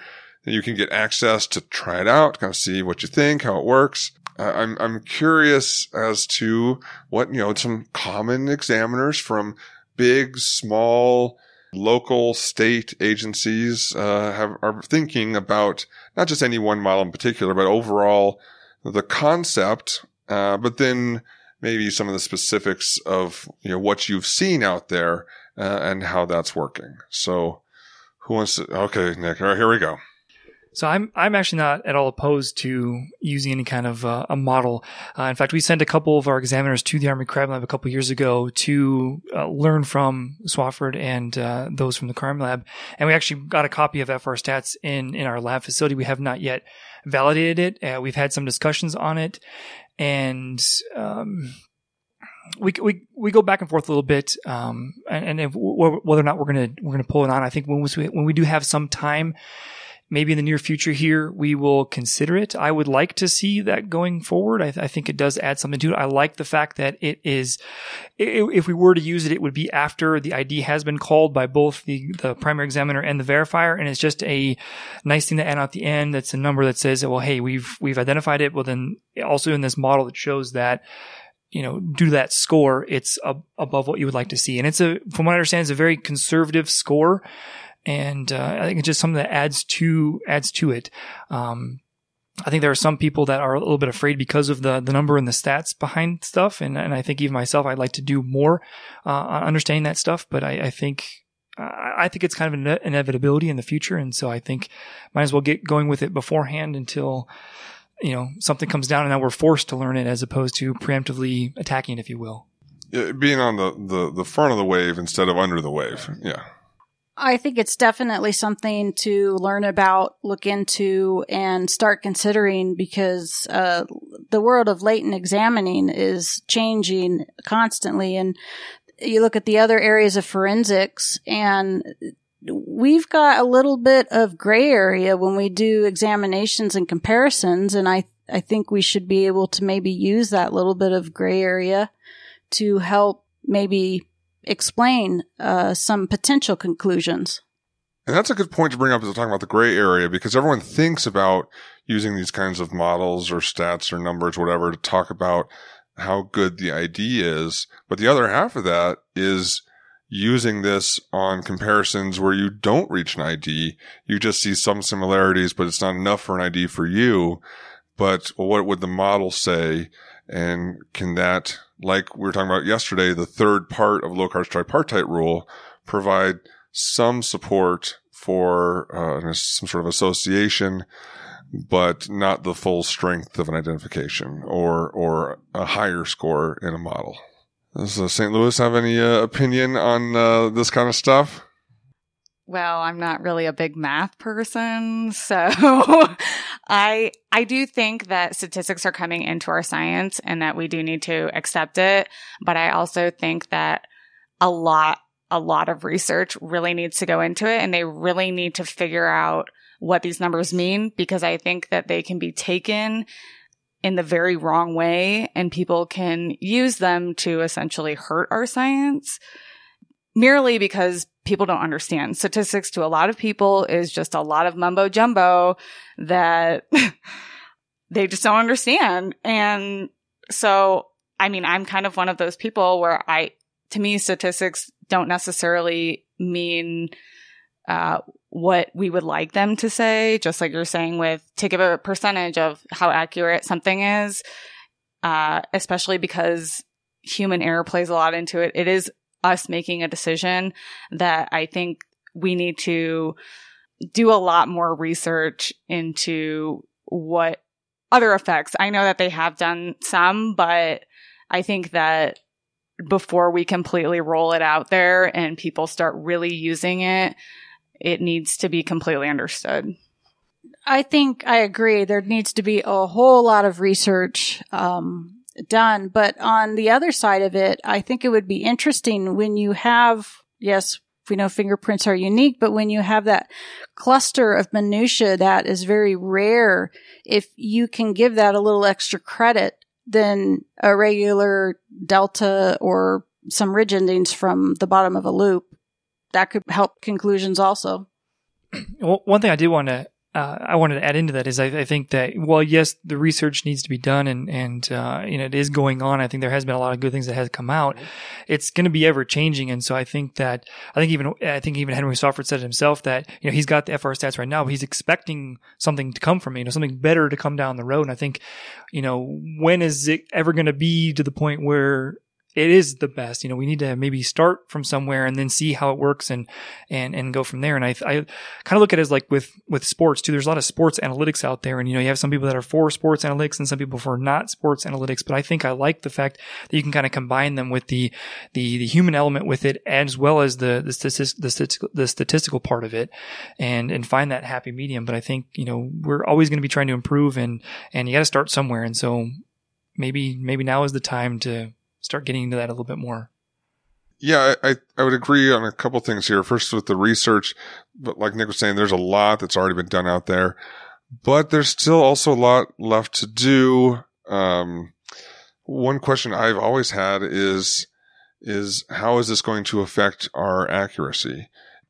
you can get access to try it out, kind of see what you think, how it works. Uh, I'm, I'm curious as to what, you know, some common examiners from big, small, local, state agencies uh, have, are thinking about, not just any one model in particular, but overall the concept, uh, but then maybe some of the specifics of you know what you've seen out there uh, and how that's working. So who wants to? Okay, Nick, all right, here we go. So I'm I'm actually not at all opposed to using any kind of uh, a model. Uh, in fact, we sent a couple of our examiners to the Army Crab Lab a couple years ago to uh, learn from Swafford and uh, those from the Crime Lab. And we actually got a copy of F R Stats in, in our lab facility. We have not yet validated it. Uh, we've had some discussions on it. And um, we we we go back and forth a little bit, um, and, and if, w- whether or not we're gonna we're gonna pull it on. I think when we when we do have some time, maybe in the near future here, we will consider it. I would like to see that going forward. I, th- I think it does add something to it. I like the fact that it is. It, if we were to use it, it would be after the I D has been called by both the the primary examiner and the verifier, and it's just a nice thing to add at the end. That's a number that says, well, hey, we've we've identified it. Well, then also in this model that shows that, you know, due to that score, it's ab- above what you would like to see. And it's a, from what I understand, it's a very conservative score. And, uh, I think it's just something that adds to, adds to it. Um, I think there are some people that are a little bit afraid because of the, the number and the stats behind stuff. And, and I think even myself, I'd like to do more, uh, on understanding that stuff. But I, I think, I think it's kind of an inevitability in the future. And so I think might as well get going with it beforehand until, you know, something comes down and now we're forced to learn it as opposed to preemptively attacking it, if you will. Yeah, being on the, the, the front of the wave instead of under the wave. Yeah. I think it's definitely something to learn about, look into, and start considering because uh, the world of latent examining is changing constantly. And you look at the other areas of forensics, and we've got a little bit of gray area when we do examinations and comparisons. And I, I think we should be able to maybe use that little bit of gray area to help maybe explain uh, some potential conclusions. And that's a good point to bring up as we're talking about the gray area, because everyone thinks about using these kinds of models or stats or numbers, whatever, to talk about how good the I D is. But the other half of that is using this on comparisons where you don't reach an I D. You just see some similarities, but it's not enough for an I D for you. But well, what would the model say? And can that, like we were talking about yesterday, the third part of Locar's tripartite rule, provide some support for uh, some sort of association, but not the full strength of an identification or or a higher score in a model? Does uh, Saint Louis have any uh, opinion on uh, this kind of stuff? Well, I'm not really a big math person, so I I do think that statistics are coming into our science and that we do need to accept it. But I also think that a lot, a lot of research really needs to go into it, and they really need to figure out what these numbers mean, because I think that they can be taken in the very wrong way and people can use them to essentially hurt our science merely because people don't understand. Statistics to a lot of people is just a lot of mumbo jumbo that they just don't understand. And so, I mean, I'm kind of one of those people where I, to me, statistics don't necessarily mean uh, what we would like them to say, just like you're saying with to give a percentage of how accurate something is, uh, especially because human error plays a lot into it. It is us making a decision that I think we need to do a lot more research into what other effects. I know that they have done some, but I think that before we completely roll it out there and people start really using it, it needs to be completely understood. I think I agree. There needs to be a whole lot of research, um, done. But on the other side of it, I think it would be interesting when you have, yes, we know fingerprints are unique, but when you have that cluster of minutia that is very rare, if you can give that a little extra credit than a regular delta or some ridge endings from the bottom of a loop, that could help conclusions also. Well, one thing I do want to Uh, I wanted to add into that is I, I think that, well, yes, the research needs to be done and, and, uh, you know, it is going on. I think there has been a lot of good things that has come out. It's going to be ever changing. And so I think that, I think even, I think even Henry Swafford said it himself that, you know, he's got the F R stats right now, but he's expecting something to come from it, you know, something better to come down the road. And I think, you know, when is it ever going to be to the point where it is the best? You know, we need to maybe start from somewhere and then see how it works and, and, and go from there. And I, I kind of look at it as like with, with sports too. There's a lot of sports analytics out there. And, you know, you have some people that are for sports analytics and some people for not sports analytics. But I think I like the fact that you can kind of combine them with the, the, the human element with it, as well as the, the statistic, the statistical, the statistical part of it and, and find that happy medium. But I think, you know, we're always going to be trying to improve and, and you got to start somewhere. And so maybe, maybe now is the time to, start getting into that a little bit more. Yeah, I, I would agree on a couple things here. First, with the research, but like Nick was saying, there's a lot that's already been done out there, but there's still also a lot left to do. Um, one question I've always had is, is how is this going to affect our accuracy?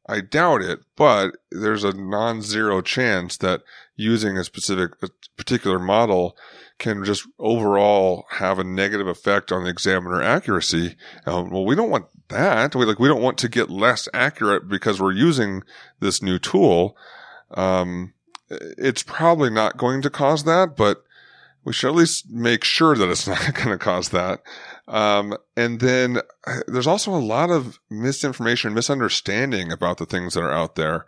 I doubt it, but there's a non-zero chance that using a specific, a particular model can just overall have a negative effect on the examiner accuracy. Um, well, we don't want that. We like we don't want to get less accurate because we're using this new tool. Um, it's probably not going to cause that, but we should at least make sure that it's not going to cause that. Um, and then there's also a lot of misinformation, misunderstanding about the things that are out there.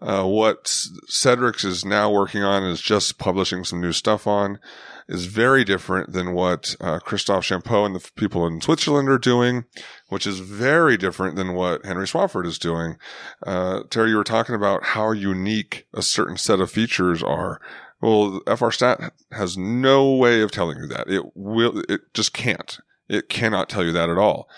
Uh, what Cedric's is now working on is just publishing some new stuff on is very different than what uh, Christoph Champeau and the people in Switzerland are doing, which is very different than what Henry Swafford is doing. Uh, Terry, you were talking about how unique a certain set of features are. Well, F R stat has no way of telling you that. It will, it just can't. It cannot tell you that at all.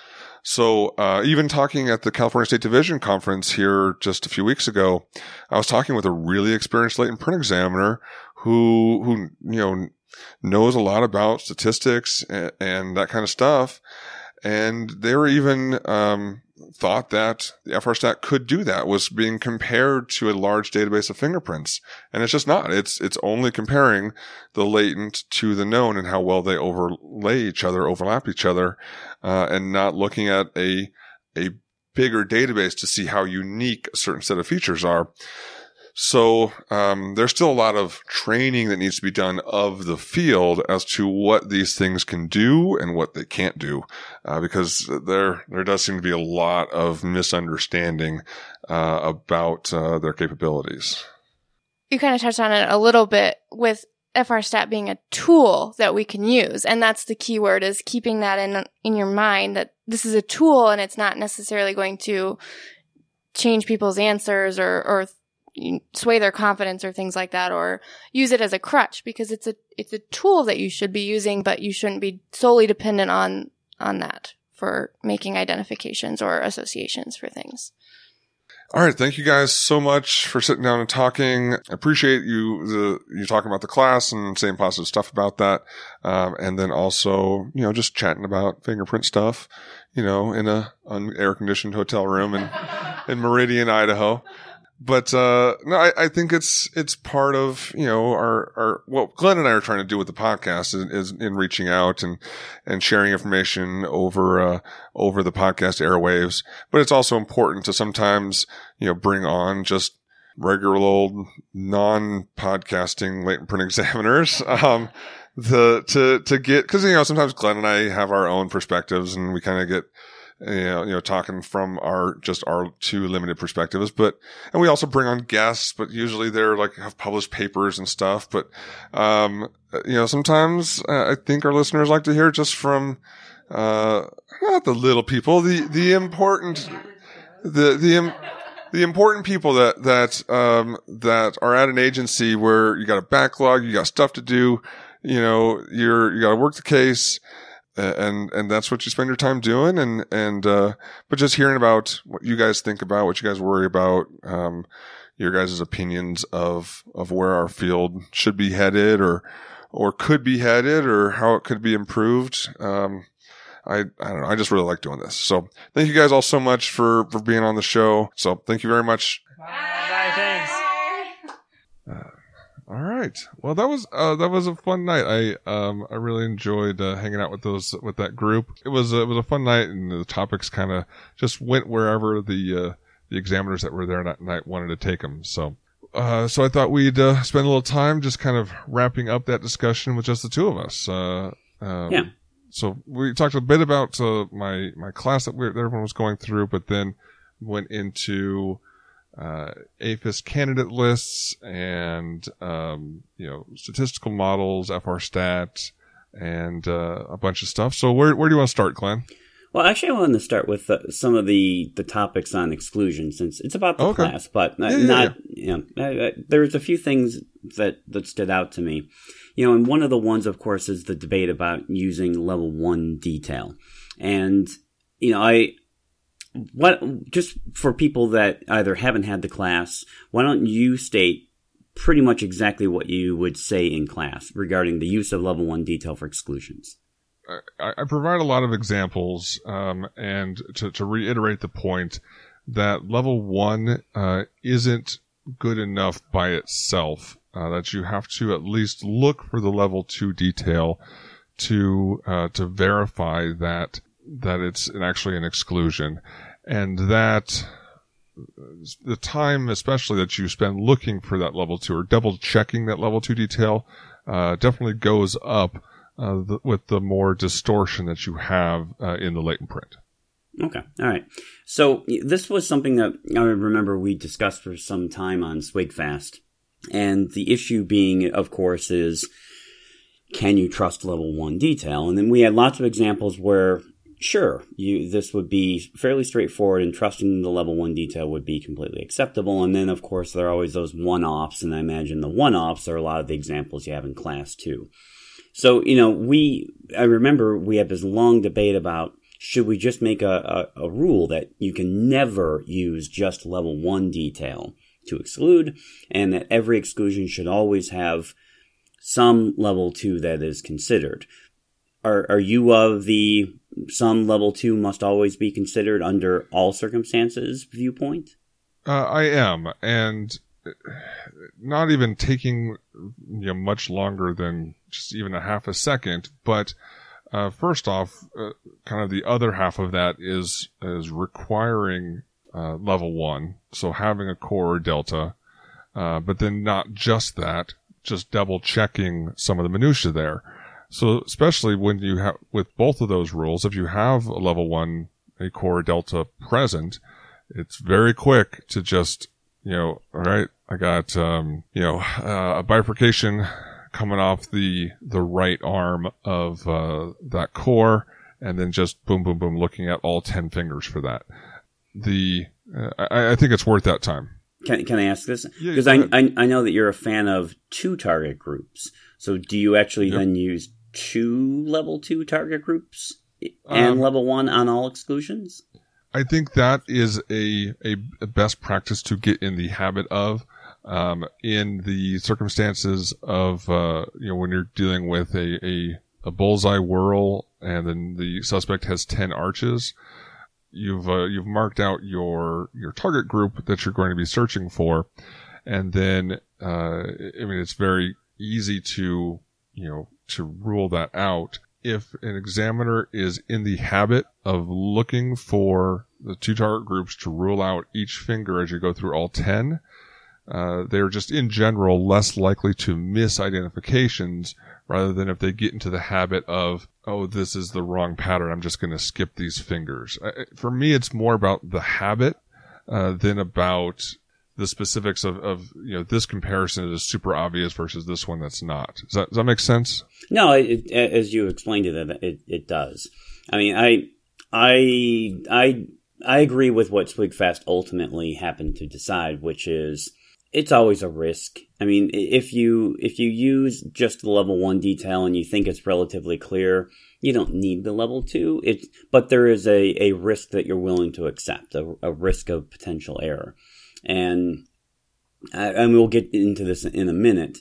So, uh, even talking at the California State Division Conference here just a few weeks ago, I was talking with a really experienced latent print examiner who, who, you know, knows a lot about statistics and, and that kind of stuff. And they were even, um, thought that the F R stat could do that, was being compared to a large database of fingerprints. And it's just not. It's, it's only comparing the latent to the known and how well they overlay each other, overlap each other, uh, and not looking at a, a bigger database to see how unique a certain set of features are. So, um, there's still a lot of training that needs to be done of the field as to what these things can do and what they can't do, uh, because there, there does seem to be a lot of misunderstanding, uh, about, uh, their capabilities. You kind of touched on it a little bit with F R stat being a tool that we can use. And that's the key word, is keeping that in, in your mind that this is a tool and it's not necessarily going to change people's answers or, or you sway their confidence or things like that, or use it as a crutch, because it's a it's a tool that you should be using, but you shouldn't be solely dependent on on that for making identifications or associations for things. All right, thank you guys so much for sitting down and talking. I appreciate you the you talking about the class and saying positive stuff about that, um, and then also you know just chatting about fingerprint stuff, you know, in a an air conditioned hotel room in in Meridian, Idaho. But, uh, no, I, I think it's, it's part of, you know, our, our, what Glenn and I are trying to do with the podcast is, is in reaching out and, and sharing information over, uh, over the podcast airwaves. But it's also important to sometimes, you know, bring on just regular old non-podcasting latent print examiners. Um, the, to, to get, cause, you know, sometimes Glenn and I have our own perspectives and we kind of get, You know, you know, talking from our, just our two limited perspectives, but, and we also bring on guests, but usually they're like, have published papers and stuff. But, um, you know, sometimes uh, I think our listeners like to hear just from, uh, not the little people, the, the important, the, the, im- the important people that, that, um, that are at an agency where you got a backlog, you got stuff to do, you know, you're, you got to work the case. And, and that's what you spend your time doing. And, and, uh, but just hearing about what you guys think about, what you guys worry about, um, your guys' opinions of, of where our field should be headed or, or could be headed or how it could be improved. Um, I, I don't know. I just really like doing this. So thank you guys all so much for, for being on the show. So thank you very much. Bye. Bye, thanks. Uh, All right. Well, that was uh, that was a fun night. I um I really enjoyed uh, hanging out with those with that group. It was uh, it was a fun night, and the topics kind of just went wherever the uh, the examiners that were there that night wanted to take them. So, uh, so I thought we'd uh, spend a little time just kind of wrapping up that discussion with just the two of us. Uh, um, yeah. So we talked a bit about uh, my my class that, we, that everyone was going through, but then went into uh AFIS candidate lists and um you know statistical models, F R stat, and uh, a bunch of stuff. So where where do you want to start, Glenn? Well, actually, I wanted to start with uh, some of the the topics on exclusion, since it's about the okay. class, but yeah, not yeah, yeah. you know I, I, there's a few things that that stood out to me, you know and one of the ones, of course, is the debate about using level one detail. And, you know, I, what, just for people that either haven't had the class, why don't you state pretty much exactly what you would say in class regarding the use of level one detail for exclusions? I, I provide a lot of examples, um, and to, to reiterate the point that level one uh, isn't good enough by itself, uh, that you have to at least look for the level two detail to uh, to verify that that it's an, actually an exclusion, and that the time especially that you spend looking for that level two or double checking that level two detail uh, definitely goes up Uh, the, with the more distortion that you have uh, in the latent print. Okay. All right. So this was something that I remember we discussed for some time on SwigFast. And the issue being, of course, is can you trust level one detail? And then we had lots of examples where, sure, you this would be fairly straightforward and trusting the level one detail would be completely acceptable. And then, of course, there are always those one-offs. And I imagine the one-offs are a lot of the examples you have in class, too. So, you know, we, I remember we had this long debate about should we just make a, a, a rule that you can never use just level one detail to exclude, and that every exclusion should always have some level two that is considered. Are, are you of the some level two must always be considered under all circumstances viewpoint? Uh, I am, and not even taking you know, much longer than just even a half a second. But uh, first off, uh, kind of the other half of that is is requiring uh, level one. So having a core or delta, uh, but then not just that, just double checking some of the minutia there. So especially when you have, with both of those rules, if you have a level one, a core or delta present, it's very quick to just, you know, all right, I got, um, you know, uh, a bifurcation coming off the, the right arm of, uh, that core, and then just boom, boom, boom, looking at all ten fingers for that. The, uh, I, I think it's worth that time. Can, can I ask this? Because yeah, I, I, I know that you're a fan of two target groups. So do you actually yep. then use two level two target groups and um, level one on all exclusions? I think that is a, a best practice to get in the habit of, um, in the circumstances of, uh, you know, when you're dealing with a, a, a bullseye whirl and then the suspect has ten arches, you've, uh, you've marked out your, your target group that you're going to be searching for. And then, uh, I mean, it's very easy to, you know, to rule that out. If an examiner is in the habit of looking for the two target groups to rule out each finger as you go through all ten, uh, they're just in general less likely to miss identifications rather than if they get into the habit of, oh, this is the wrong pattern, I'm just going to skip these fingers. For me, it's more about the habit uh, than about the specifics of, of, you know, this comparison is super obvious versus this one that's not. Does that, does that make sense? No, it, it, as you explained it, it, it does. I mean, I, I, I, I agree with what SwigFast ultimately happened to decide, which is it's always a risk. I mean, if you, if you use just the level one detail and you think it's relatively clear, you don't need the level two. It, but there is a, a risk that you're willing to accept, a, a risk of potential error. And and we'll get into this in a minute.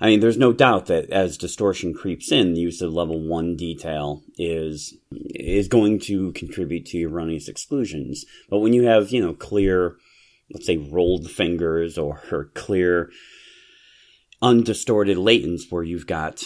I mean, there's no doubt that as distortion creeps in, the use of level one detail is is going to contribute to erroneous exclusions. But when you have, you know, clear, let's say, rolled fingers or, or clear, undistorted latents where you've got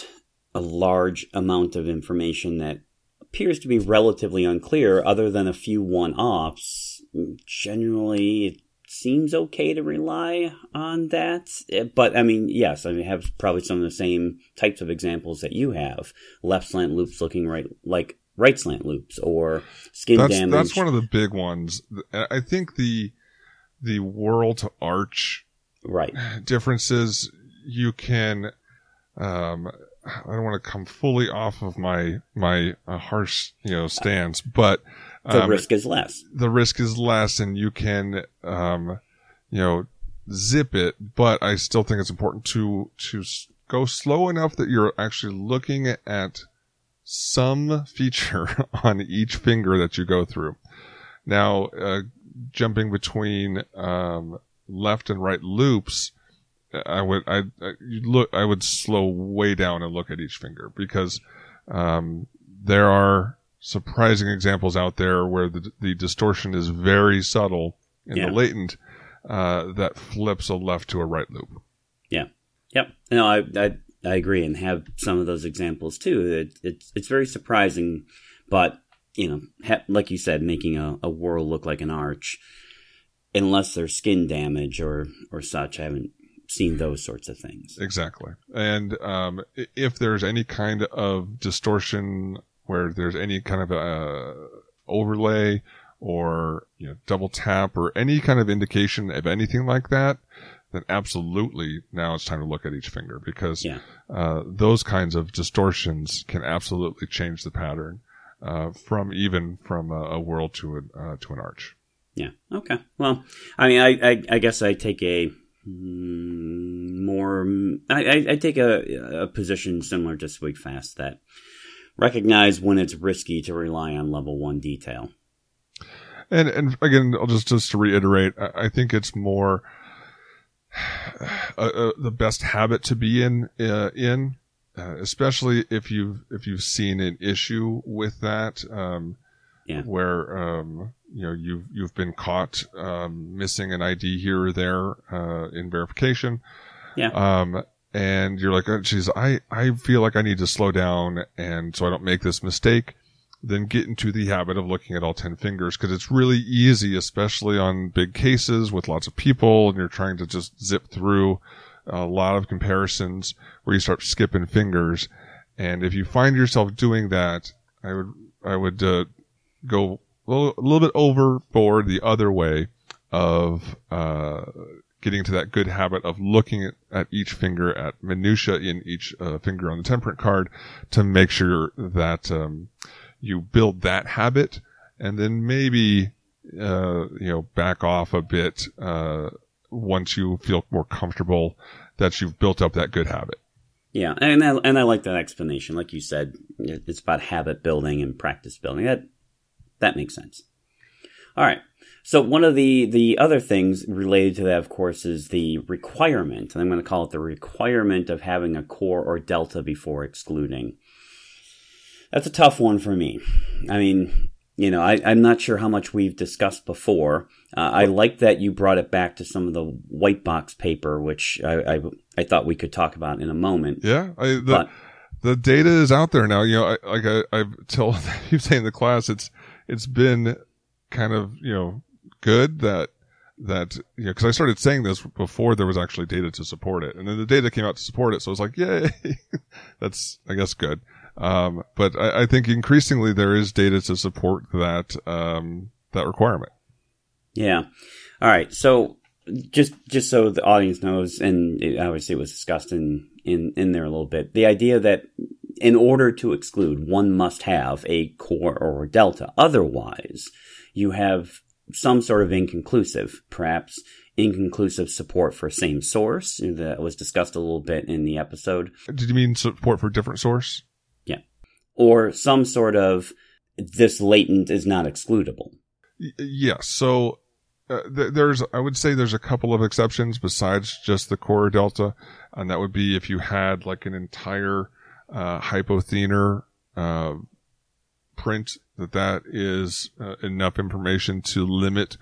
a large amount of information that appears to be relatively unclear, other than a few one-offs, generally it seems okay to rely on that. But I mean, yes, I mean, I have probably some of the same types of examples that you have. Left slant loops looking right like right slant loops or skin that's, damage. That's one of the big ones. I think the the whorl to arch right differences you can um I don't want to come fully off of my my uh, harsh, you know, stance, but The um, risk is less. The risk is less, and you can, um, you know, zip it. But I still think it's important to to go slow enough that you're actually looking at some feature on each finger that you go through. Now, uh, jumping between um, left and right loops, I would I, I look I would slow way down and look at each finger, because um, there are surprising examples out there where the the distortion is very subtle in yeah. the latent uh, that flips a left to a right loop. Yeah. Yep. No, I I, I agree, and have some of those examples too. It, it's it's very surprising, but you know, ha- like you said, making a, a whorl look like an arch, unless there's skin damage or or such. I haven't seen those sorts of things. Exactly. And um, if there's any kind of distortion where there's any kind of a overlay or, you know, double tap or any kind of indication of anything like that, then absolutely now it's time to look at each finger, because yeah. uh, those kinds of distortions can absolutely change the pattern uh, from even from a, a whorl to, a, uh, to an arch. Yeah. Okay. Well, I mean, I, I, I guess I take a more I, I take a, a position similar to SwigFast, that recognize when it's risky to rely on level one detail. And and again, I'll just just to reiterate, I think it's more uh, uh, the best habit to be in uh, in uh, especially if you've if you've seen an issue with that. Um, Yeah. Where, um, you know, you've, you've been caught, um, missing an I D here or there, uh, in verification. Yeah. Um, and you're like, oh, geez, I, I feel like I need to slow down, and so I don't make this mistake. Then get into the habit of looking at all ten fingers, because it's really easy, especially on big cases with lots of people, and you're trying to just zip through a lot of comparisons, where you start skipping fingers. And if you find yourself doing that, I would, I would, uh, go a little, a little bit overboard the other way of uh, getting into that good habit of looking at, at each finger, at minutiae in each uh, finger on the temperate card, to make sure that um, you build that habit, and then maybe uh, you know back off a bit uh, once you feel more comfortable that you've built up that good habit. Yeah, and I, and I like that explanation. Like you said, it's about habit building and practice building. That That makes sense. All right. So one of the, the other things related to that, of course, is the requirement. And I'm going to call it the requirement of having a core or delta before excluding. That's a tough one for me. I mean, you know, I, I'm not sure how much we've discussed before. Uh, I like that you brought it back to some of the white box paper, which I I, I thought we could talk about in a moment. Yeah. I, the, but, the data is out there now. You know, I, like I, I tell you say in the class, it's, It's been kind of, you know, good that, that, you know, cause I started saying this before there was actually data to support it. And then the data came out to support it. So it's like, yay, that's, I guess, good. Um, but I, I think increasingly there is data to support that, um, that requirement. Yeah. All right. So just, just so the audience knows, and it, obviously it was discussed in, in, in there a little bit, the idea that in order to exclude, one must have a core or a delta. Otherwise, you have some sort of inconclusive, perhaps inconclusive support for same source. That was discussed a little bit in the episode. Did you mean support for different source? Yeah. Or some sort of this latent is not excludable. Y- yeah. So uh, th- there's, I would say there's a couple of exceptions besides just the core or delta. And that would be if you had like an entire uh hypothener uh print that that is uh, enough information to limit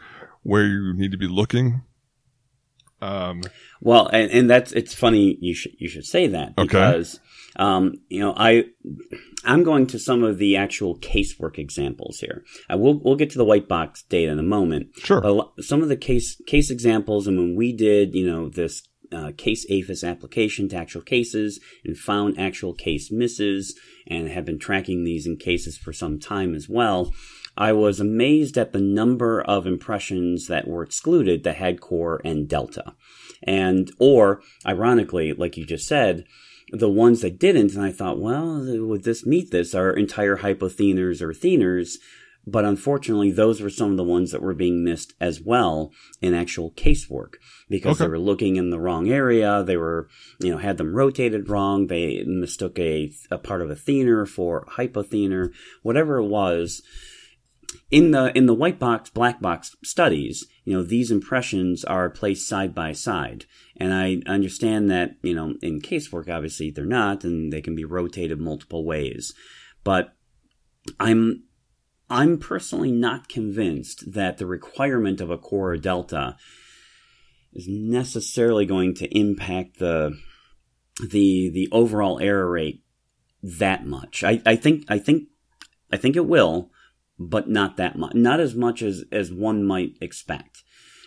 where you need to be looking. Um well and, and that's it's funny you should you should say that, because okay. um you know I I'm going to some of the actual casework examples here. I will we'll get to the white box data in a moment. Sure. But some of the case case examples, and when we did, you know, this Uh, case AFIS application to actual cases and found actual case misses, and have been tracking these in cases for some time as well, I was amazed at the number of impressions that were excluded that had core and delta. And, or, ironically, like you just said, the ones that didn't, and I thought, well, would this meet this, are entire hypotheners or theners, But unfortunately, those were some of the ones that were being missed as well in actual casework because okay. they were looking in the wrong area. They were, you know, had them rotated wrong. They mistook a, a part of a thener for hypothener, whatever it was. In the in the white box, black box studies, you know, these impressions are placed side by side. And I understand that, you know, in casework, obviously they're not, and they can be rotated multiple ways. But I'm I'm personally not convinced that the requirement of a core or delta is necessarily going to impact the the the overall error rate that much. I, I think I think I think it will. But not that much, not as much as, as one might expect.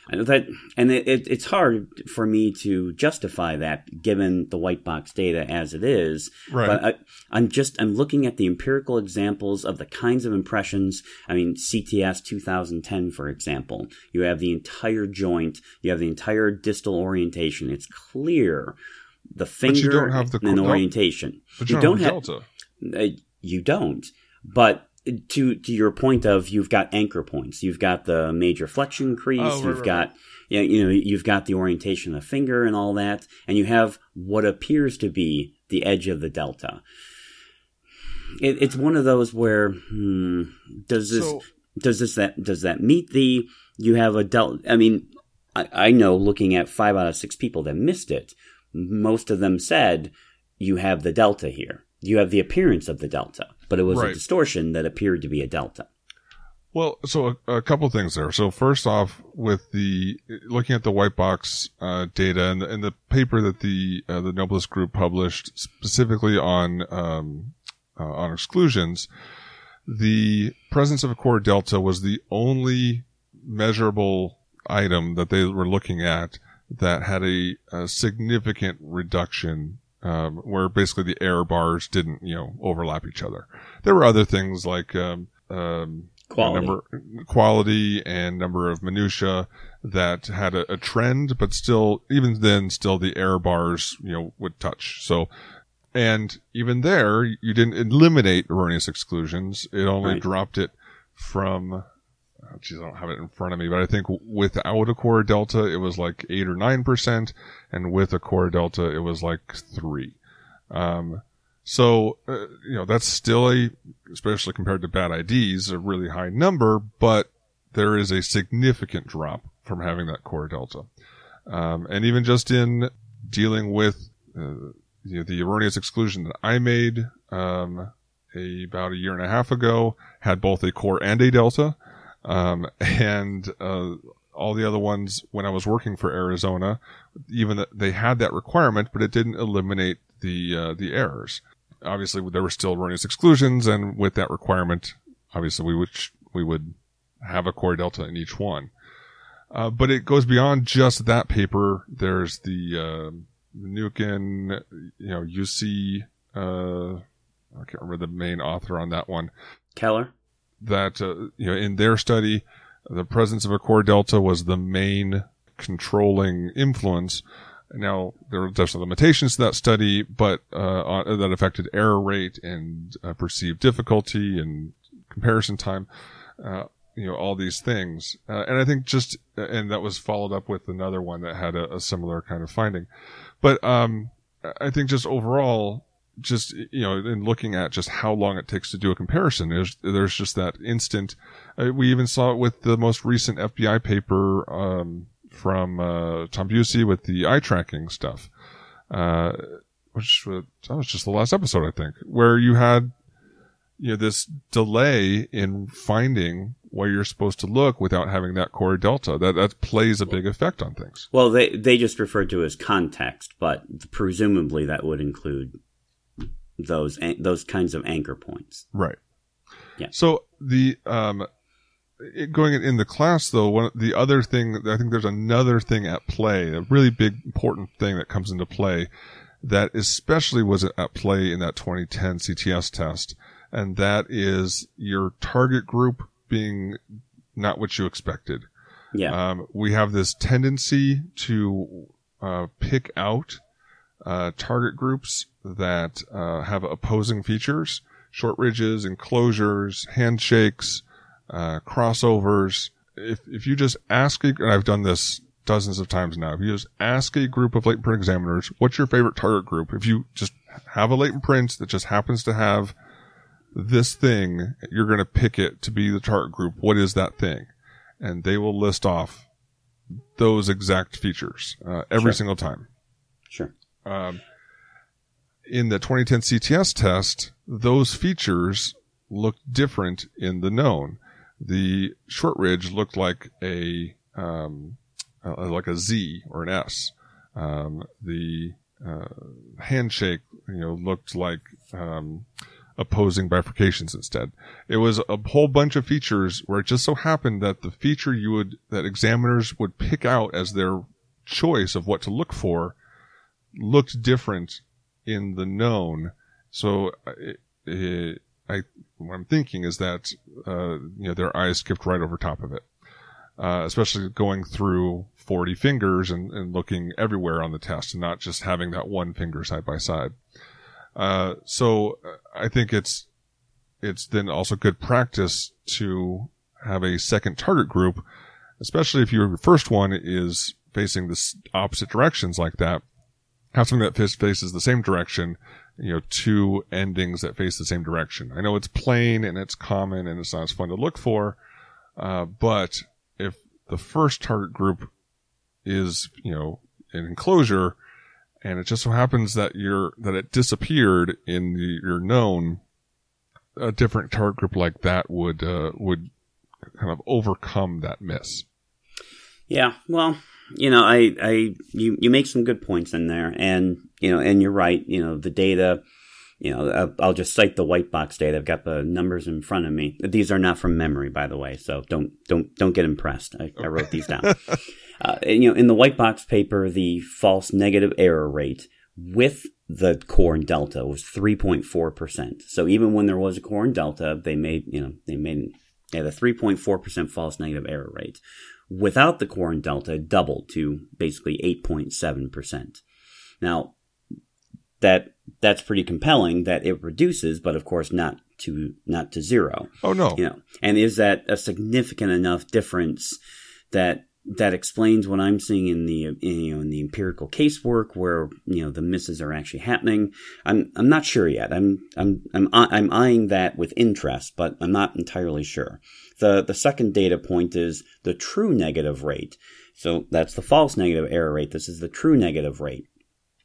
And that, and it, it, it's hard for me to justify that given the white box data as it is. Right. But I, I'm just I'm looking at the empirical examples of the kinds of impressions. I mean, C T S two thousand ten, for example, you have the entire joint, you have the entire distal orientation. It's clear the finger and the no, orientation. But you, you don't, don't have delta. Uh, you don't, but. To to your point of you've got anchor points, you've got the major flexion crease, oh, right, you've right, got right. you know you've got the orientation of the finger and all that, and you have what appears to be the edge of the delta. It, it's one of those where hmm, does this so, does this that does that meet the you have a delta? I mean, I, I know looking at five out of six people that missed it, most of them said you have the delta here. You have the appearance of the delta, but it was right. a distortion that appeared to be a delta. Well, so a, a couple things there. So first off, with the looking at the white box uh, data and the, and the paper that the uh, the Noblest Group published specifically on um, uh, on exclusions, the presence of a core delta was the only measurable item that they were looking at that had a, a significant reduction. Um, where basically the error bars didn't, you know, overlap each other. There were other things like um, um, quality. Number, quality and number of minutia that had a, a trend, but still, even then, still the error bars, you know, would touch. So, and even there, you didn't eliminate erroneous exclusions. It only right. dropped it from. Oh, geez, I don't have it in front of me, but I think without a core delta, it was like eight or nine percent, and with a core delta, it was like three. Um, so uh, you know that's still a, especially compared to bad I Ds, a really high number, but there is a significant drop from having that core delta, um, and even just in dealing with uh, you know, the erroneous exclusion that I made um, a, about a year and a half ago had both a core and a delta. Um, and, uh, all the other ones when I was working for Arizona, even the, they had that requirement, but it didn't eliminate the, uh, the errors. Obviously there were still erroneous exclusions. And with that requirement, obviously we would, we would have a core delta in each one. Uh, but it goes beyond just that paper. There's the, uh, Nukin, you know, U C, uh, I can't remember the main author on that one. Keller. That, uh, you know, in their study, the presence of a core delta was the main controlling influence. Now, there were definitely limitations to that study, but, uh, that affected error rate and uh, perceived difficulty and comparison time, uh, you know, all these things. Uh, and I think just, and that was followed up with another one that had a, a similar kind of finding. But, um, I think just overall, just, you know, in looking at just how long it takes to do a comparison, there's, there's just that instant. Uh, we even saw it with the most recent F B I paper um, from uh, Tom Busey with the eye tracking stuff, uh, which was, that was just the last episode, I think, where you had, you know, this delay in finding where you're supposed to look without having that core delta. That that plays a big effect on things. Well, they, they just referred to it as context, but presumably that would include those those kinds of anchor points. Right. Yeah. So the um it, going in the class though, one the other thing I think there's another thing at play, a really big important thing that comes into play that especially was at play in that twenty ten C T S test, and that is your target group being not what you expected. Yeah. Um we have this tendency to uh pick out uh target groups that uh, have opposing features, short ridges, enclosures, handshakes, uh, crossovers. If if you just ask, a, and I've done this dozens of times now, if you just ask a group of latent print examiners, what's your favorite target group? If you just have a latent print that just happens to have this thing, you're going to pick it to be the target group. What is that thing? And they will list off those exact features uh, every sure. single time. Sure. Um, in the twenty ten C T S test, those features looked different in the known. The short ridge looked like a um, uh, like a Z or an S. Um, the uh, handshake, you know, looked like um, opposing bifurcations instead. It was a whole bunch of features where it just so happened that the feature you would that examiners would pick out as their choice of what to look for looked different in the known. So it, it, I what I'm thinking is that uh, you know, their eyes skipped right over top of it, uh, especially going through forty fingers and, and looking everywhere on the test and not just having that one finger side by side. Uh, so I think it's it's then also good practice to have a second target group, especially if your first one is facing the opposite directions like that. Have something that faces the same direction, you know, two endings that face the same direction. I know it's plain and it's common and it's not as fun to look for, uh, but if the first target group is, you know, an enclosure and it just so happens that you're, that it disappeared in the, your known, a different target group like that would, uh, would kind of overcome that miss. Yeah, well... You know, I, I, you, you make some good points in there, and, you know, and you're right, you know, the data, you know, I'll just cite the white box data. I've got the numbers in front of me. These are not from memory, by the way, so don't, don't, don't get impressed. I, I wrote these down. uh, and, you know, in the white box paper, the false negative error rate with the core and delta was three point four percent. So even when there was a core and delta, they made, you know, they made, they had a three point four percent false negative error rate. Without the core and delta, it doubled to basically eight point seven percent. Now, that that's pretty compelling that it reduces, but of course not to not to zero. Oh no. You know, and is that a significant enough difference that that explains what I'm seeing in the in, you know, in the empirical casework where, you know, the misses are actually happening? I'm I'm not sure yet. I'm I'm I'm I'm eyeing that with interest, but I'm not entirely sure. The the second data point is the true negative rate. So that's the false negative error rate. This is the true negative rate.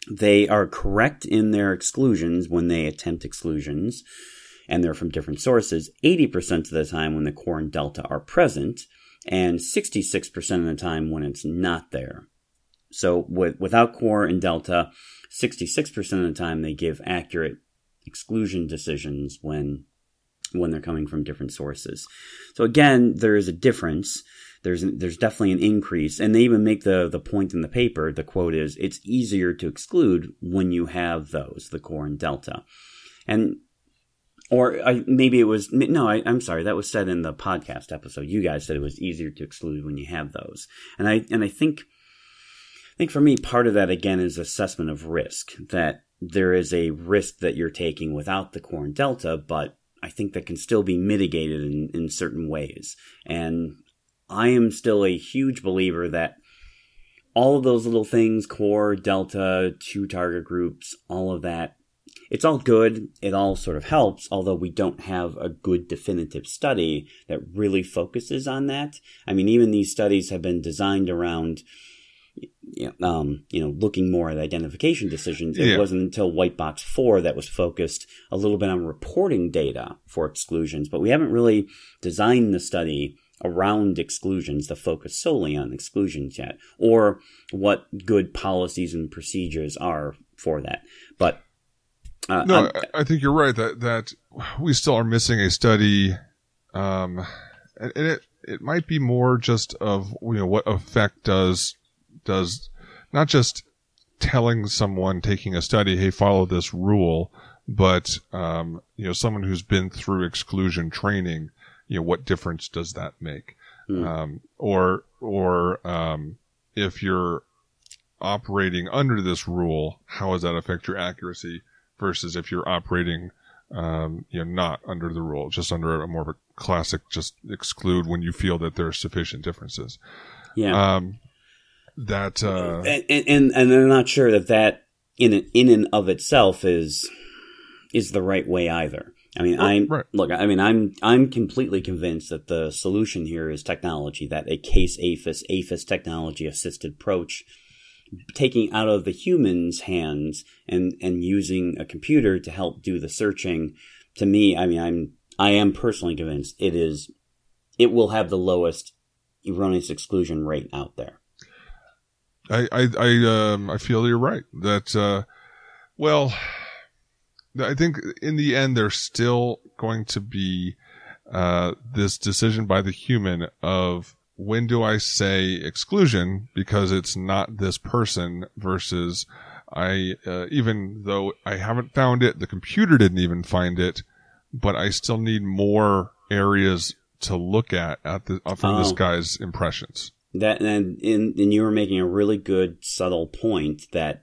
They are correct in their exclusions when they attempt exclusions, and they're from different sources, eighty percent of the time when the core and delta are present, and sixty-six percent of the time when it's not there. So with, without core and delta, sixty-six percent of the time they give accurate exclusion decisions when when they're coming from different sources. So again, there is a difference. There's there's definitely an increase. And they even make the, the point in the paper, the quote is, it's easier to exclude when you have those, the core and delta. And or I, maybe it was – no, I, I'm sorry. That was said in the podcast episode. You guys said it was easier to exclude when you have those. And I and I think I think for me, part of that, again, is assessment of risk, that there is a risk that you're taking without the core and delta, but I think that can still be mitigated in, in certain ways. And I am still a huge believer that all of those little things, core, delta, two target groups, all of that, it's all good. It all sort of helps, although we don't have a good definitive study that really focuses on that. I mean, even these studies have been designed around, you know, um, you know, looking more at identification decisions. It yeah. wasn't until White Box four that was focused a little bit on reporting data for exclusions, but we haven't really designed the study around exclusions to focus solely on exclusions yet, or what good policies and procedures are for that. But uh, no, I'm, I think you're right that that we still are missing a study, um, and, and it it might be more just of, you know, what effect does. does not just telling someone taking a study, hey, follow this rule, but, um, you know, someone who's been through exclusion training, you know, what difference does that make? Mm. Um, or, or, um, if you're operating under this rule, how does that affect your accuracy versus if you're operating um, you know, not under the rule, just under a more of a classic, just exclude when you feel that there are sufficient differences. Yeah. Um, that, uh, and, and, and I'm not sure that that in an, in and of itself is, is the right way either. I mean, I'm right. look, I mean, I'm, I'm completely convinced that the solution here is technology, that a case AFIS, AFIS technology assisted approach, taking out of the human's hands and, and using a computer to help do the searching. To me, I mean, I'm, I am personally convinced it is, it will have the lowest erroneous exclusion rate out there. I, I, I, um, I feel you're right that, uh, well, I think in the end, there's still going to be uh, this decision by the human of when do I say exclusion because it's not this person versus I, uh, even though I haven't found it, the computer didn't even find it, but I still need more areas to look at, at the, from oh. this guy's impressions. That and, and and you were making a really good subtle point that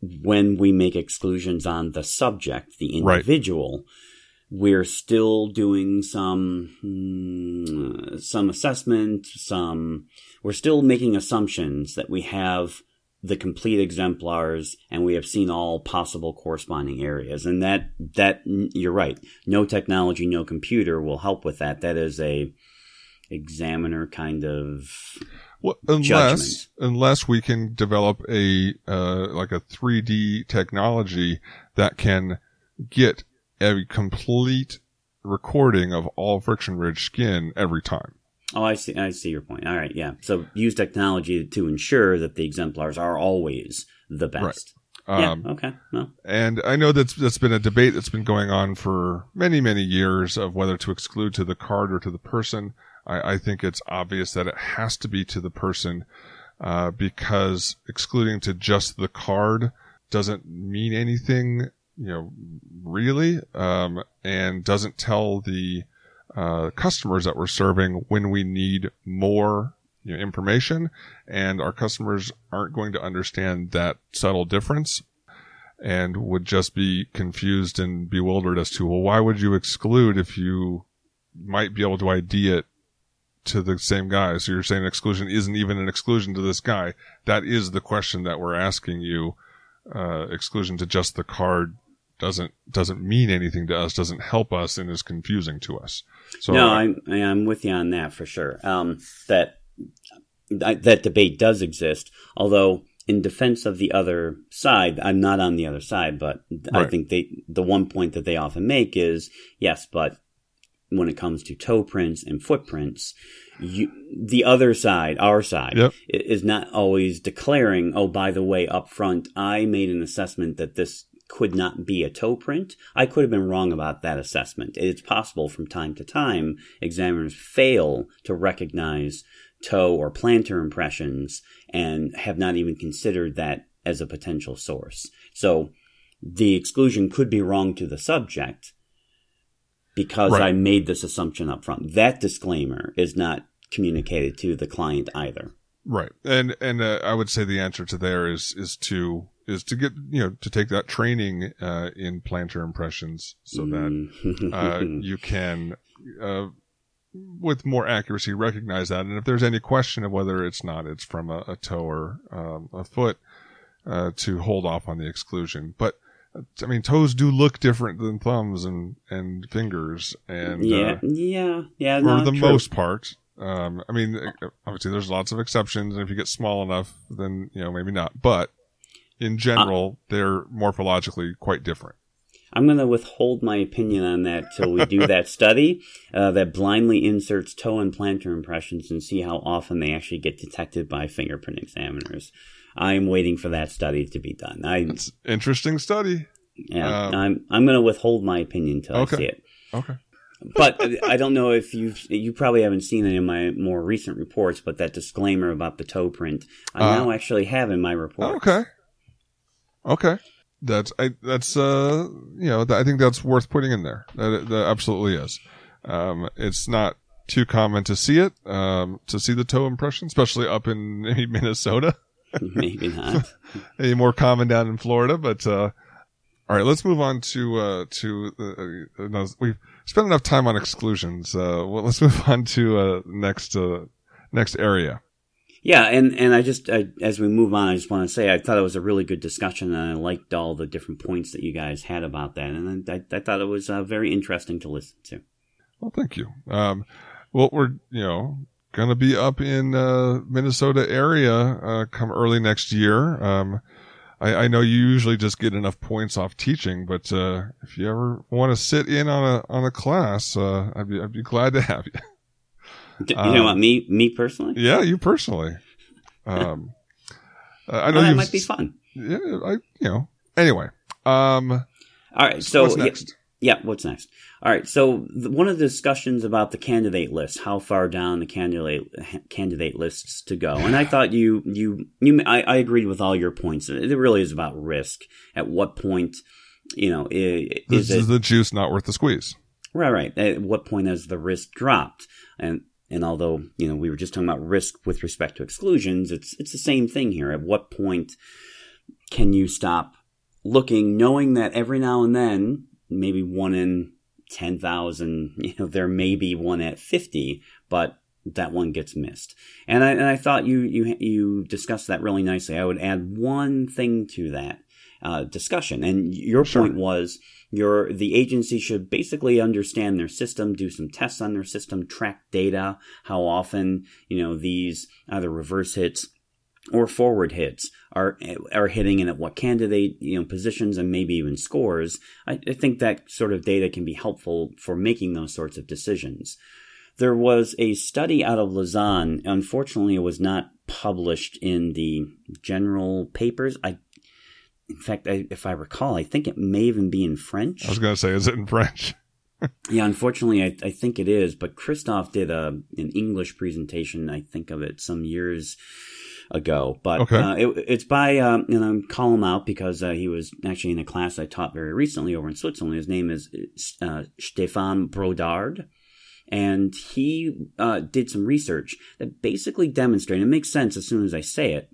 when we make exclusions on the subject, the individual, right. we're still doing some mm, some assessment. Some we're still making assumptions that we have the complete exemplars and we have seen all possible corresponding areas. And that that you're right. No technology, no computer will help with that. That is a examiner kind of well, unless judgment. Unless we can develop a uh, like a three D technology that can get a complete recording of all friction ridge skin every time. Oh, I see. I see your point. All right, yeah. So use technology to ensure that the exemplars are always the best. Right. Um, yeah. Okay. Well. And I know that's that's been a debate that's been going on for many many years of whether to exclude to the card or to the person. I think it's obvious that it has to be to the person uh, because excluding to just the card doesn't mean anything, you know, really, um, and doesn't tell the uh, customers that we're serving when we need more you know, information, and our customers aren't going to understand that subtle difference and would just be confused and bewildered as to, well, why would you exclude if you might be able to I D it to the same guy? So you're saying exclusion isn't even an exclusion to this guy. That is the question that we're asking you. Uh, exclusion to just the card doesn't, doesn't mean anything to us, doesn't help us, and is confusing to us. So no, I, I'm, I'm with you on that for sure. Um, that, I, that debate does exist, although in defense of the other side, I'm not on the other side, but right. I think they, the one point that they often make is yes, but when it comes to toe prints and footprints, you, the other side, our side, yep. is not always declaring, oh, by the way, up front, I made an assessment that this could not be a toe print. I could have been wrong about that assessment. It's possible from time to time examiners fail to recognize toe or plantar impressions and have not even considered that as a potential source. So the exclusion could be wrong to the subject, because right. I made this assumption up front. That disclaimer is not communicated to the client either. Right, and and uh, I would say the answer to there is is to is to get you know to take that training uh, in plantar impressions so that uh, you can uh, with more accuracy recognize that. And if there's any question of whether it's not, it's from a, a toe or um, a foot, uh, to hold off on the exclusion, but. I mean, toes do look different than thumbs and, and fingers, and yeah, uh, yeah, yeah. For the true. most part, um, I mean, obviously, there's lots of exceptions, and if you get small enough, then you know maybe not. But in general, uh, they're morphologically quite different. I'm going to withhold my opinion on that till we do that study uh, that blindly inserts toe and plantar impressions and see how often they actually get detected by fingerprint examiners. I'm waiting for that study to be done. I, it's an interesting study. Yeah, um, I'm I'm going to withhold my opinion until okay. I see it. Okay. But I don't know if you've – you probably haven't seen any of my more recent reports, but that disclaimer about the toe print, I uh, now actually have in my report. Okay. Okay. That's I, that's uh you know I think that's worth putting in there. That, that absolutely is. Um, it's not too common to see it, um, to see the toe impression, especially up in maybe Minnesota. Maybe not. Any more common down in Florida, but uh, All right, let's move on to uh, to uh, no, we've spent enough time on exclusions. Uh, well, let's move on to uh, next uh, next area. Yeah, and, and I just I, as we move on, I just want to say I thought it was a really good discussion, and I liked all the different points that you guys had about that, and I, I thought it was uh, very interesting to listen to. Well, thank you. Um, well, we're you know going to be up in uh, Minnesota area uh, come early next year. Um, I, I know you usually just get enough points off teaching, but uh, if you ever want to sit in on a on a class, uh, I'd be I'd be glad to have you. You um, know what, me me personally? Yeah, you personally. Um, uh, I know well, that might be fun. Yeah, I you know. Anyway, um, all right. So what's next? Yeah, yeah, what's next? All right. So the, one of the discussions about the candidate list, how far down the candidate candidate lists to go, and I thought you you you I, I agreed with all your points. It really is about risk. At what point, you know, is, this is, is it, the juice not worth the squeeze? Right, right. At what point has the risk dropped? And And although, you know, we were just talking about risk with respect to exclusions, it's it's the same thing here. At what point can you stop looking, knowing that every now and then, maybe one in ten thousand, you know, there may be one at fifty, but that one gets missed. And I, and I thought you, you, you discussed that really nicely. I would add one thing to that uh, discussion. And your sure. point was... Your the agency should basically understand their system, do some tests on their system, track data, how often, you know, these either reverse hits or forward hits are are hitting and at what candidate, you know, positions and maybe even scores. I, I think that sort of data can be helpful for making those sorts of decisions. There was a study out of Lausanne. Unfortunately, it was not published in the general papers. I In fact, I, if I recall, I think it may even be in French. I was going to say, is it in French? Yeah, unfortunately, I, I think it is. But Christoph did a, an English presentation, I think, of it some years ago. But okay. uh, it, it's by, um, and I'm calling him out because uh, he was actually in a class I taught very recently over in Switzerland. His name is uh, Stéphane Brodard. And he uh, did some research that basically demonstrated, and it makes sense as soon as I say it,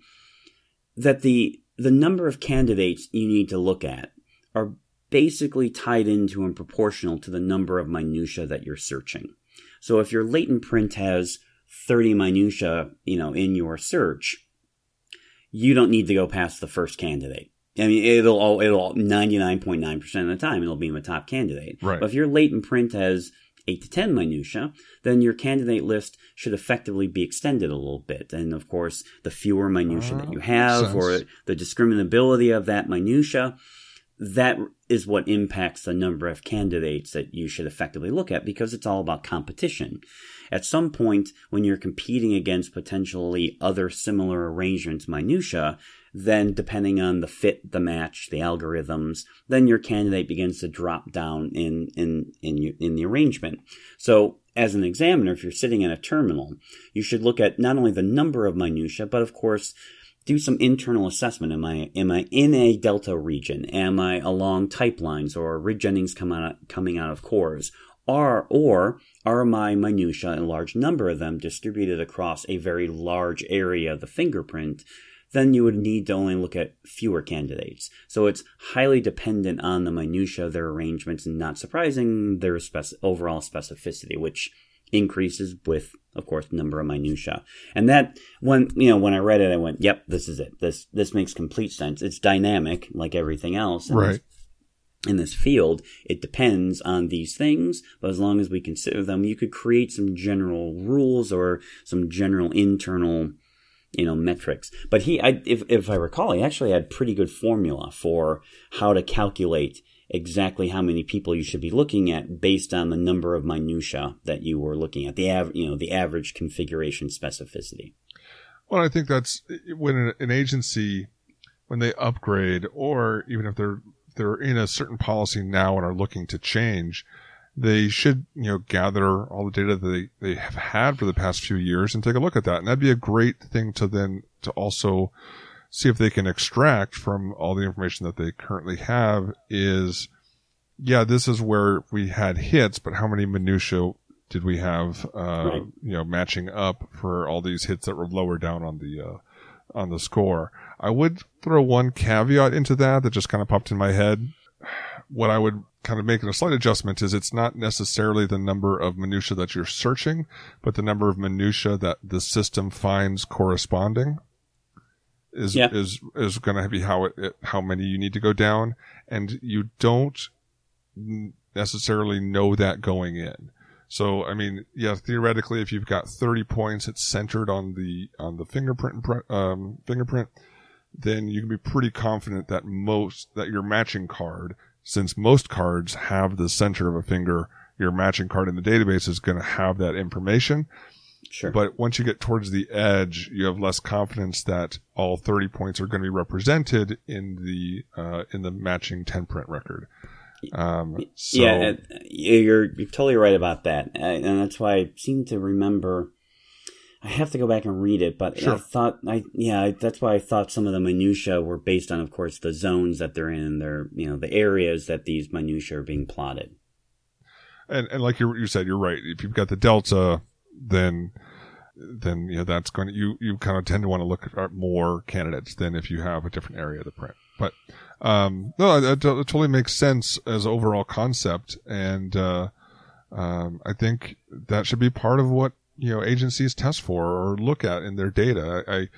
that the... The number of candidates you need to look at are basically tied into and proportional to the number of minutia that you're searching. So if your latent print has thirty minutia, you know, in your search, you don't need to go past the first candidate. I mean, it'll it'll ninety-nine point nine percent of the time it'll be the top candidate. Right. But if your latent print has eight to ten minutia, then your candidate list should effectively be extended a little bit. And of course, the fewer minutia uh, that you have or the discriminability of that minutia, that is what impacts the number of candidates that you should effectively look at because it's all about competition. At some point, when you're competing against potentially other similar arrangements, minutia, then depending on the fit, the match, the algorithms, then your candidate begins to drop down in in in, in the arrangement. So as an examiner, if you're sitting in a terminal, you should look at not only the number of minutia, but of course, do some internal assessment. Am I am I in a delta region? Am I along type lines or ridge endings come out, coming out of cores? Or, or are my minutia, and a large number of them, distributed across a very large area of the fingerprint? Then you would need to only look at fewer candidates. So it's highly dependent on the minutia of their arrangements and, not surprising, their spec- overall specificity, which increases with, of course, number of minutia. And that, when you know, when I read it, I went, "Yep, this is it. This this makes complete sense." It's dynamic, like everything else, in right? This, in this field, it depends on these things. But as long as we consider them, you could create some general rules or some general internal, you know, metrics. But he, I, if if I recall, he actually had pretty good formula for how to calculate exactly how many people you should be looking at based on the number of minutia that you were looking at, the av- you know, the average configuration specificity. Well, I think that's when an agency, when they upgrade, or even if they're they're in a certain policy now and are looking to change, they should, you know, gather all the data that they, they have had for the past few years and take a look at that. And that'd be a great thing to then to also see if they can extract from all the information that they currently have is, yeah, this is where we had hits, but how many minutia did we have, uh, right. you know, matching up for all these hits that were lower down on the, uh, on the score. I would throw one caveat into that that just kind of popped in my head. what I would kind of make a slight adjustment is it's not necessarily the number of minutia that you're searching, but the number of minutia that the system finds corresponding is yeah. is is going to be how it, it how many you need to go down, and you don't necessarily know that going in. So, I mean, yeah, theoretically, if you've got thirty points, it's centered on the on the fingerprint um, fingerprint. Then you can be pretty confident that most that your matching card, since most cards have the center of a finger, your matching card in the database is going to have that information. Sure. But once you get towards the edge, you have less confidence that all thirty points are going to be represented in the uh, in the matching ten print record. Um, so. Yeah, you're, you're totally right about that, and that's why I seem to remember. I have to go back and read it, but sure. I thought, I yeah, that's why I thought some of the minutia were based on, of course, the zones that they're in, their you know the areas that these minutia are being plotted. And and like you you said, you're right. If you've got the delta, then then you know that's going to, you you kind of tend to want to look at more candidates than if you have a different area of the print. But um, no, it, it totally makes sense as an overall concept, and uh, um, I think that should be part of what. You know, agencies test for or look at in their data. I, I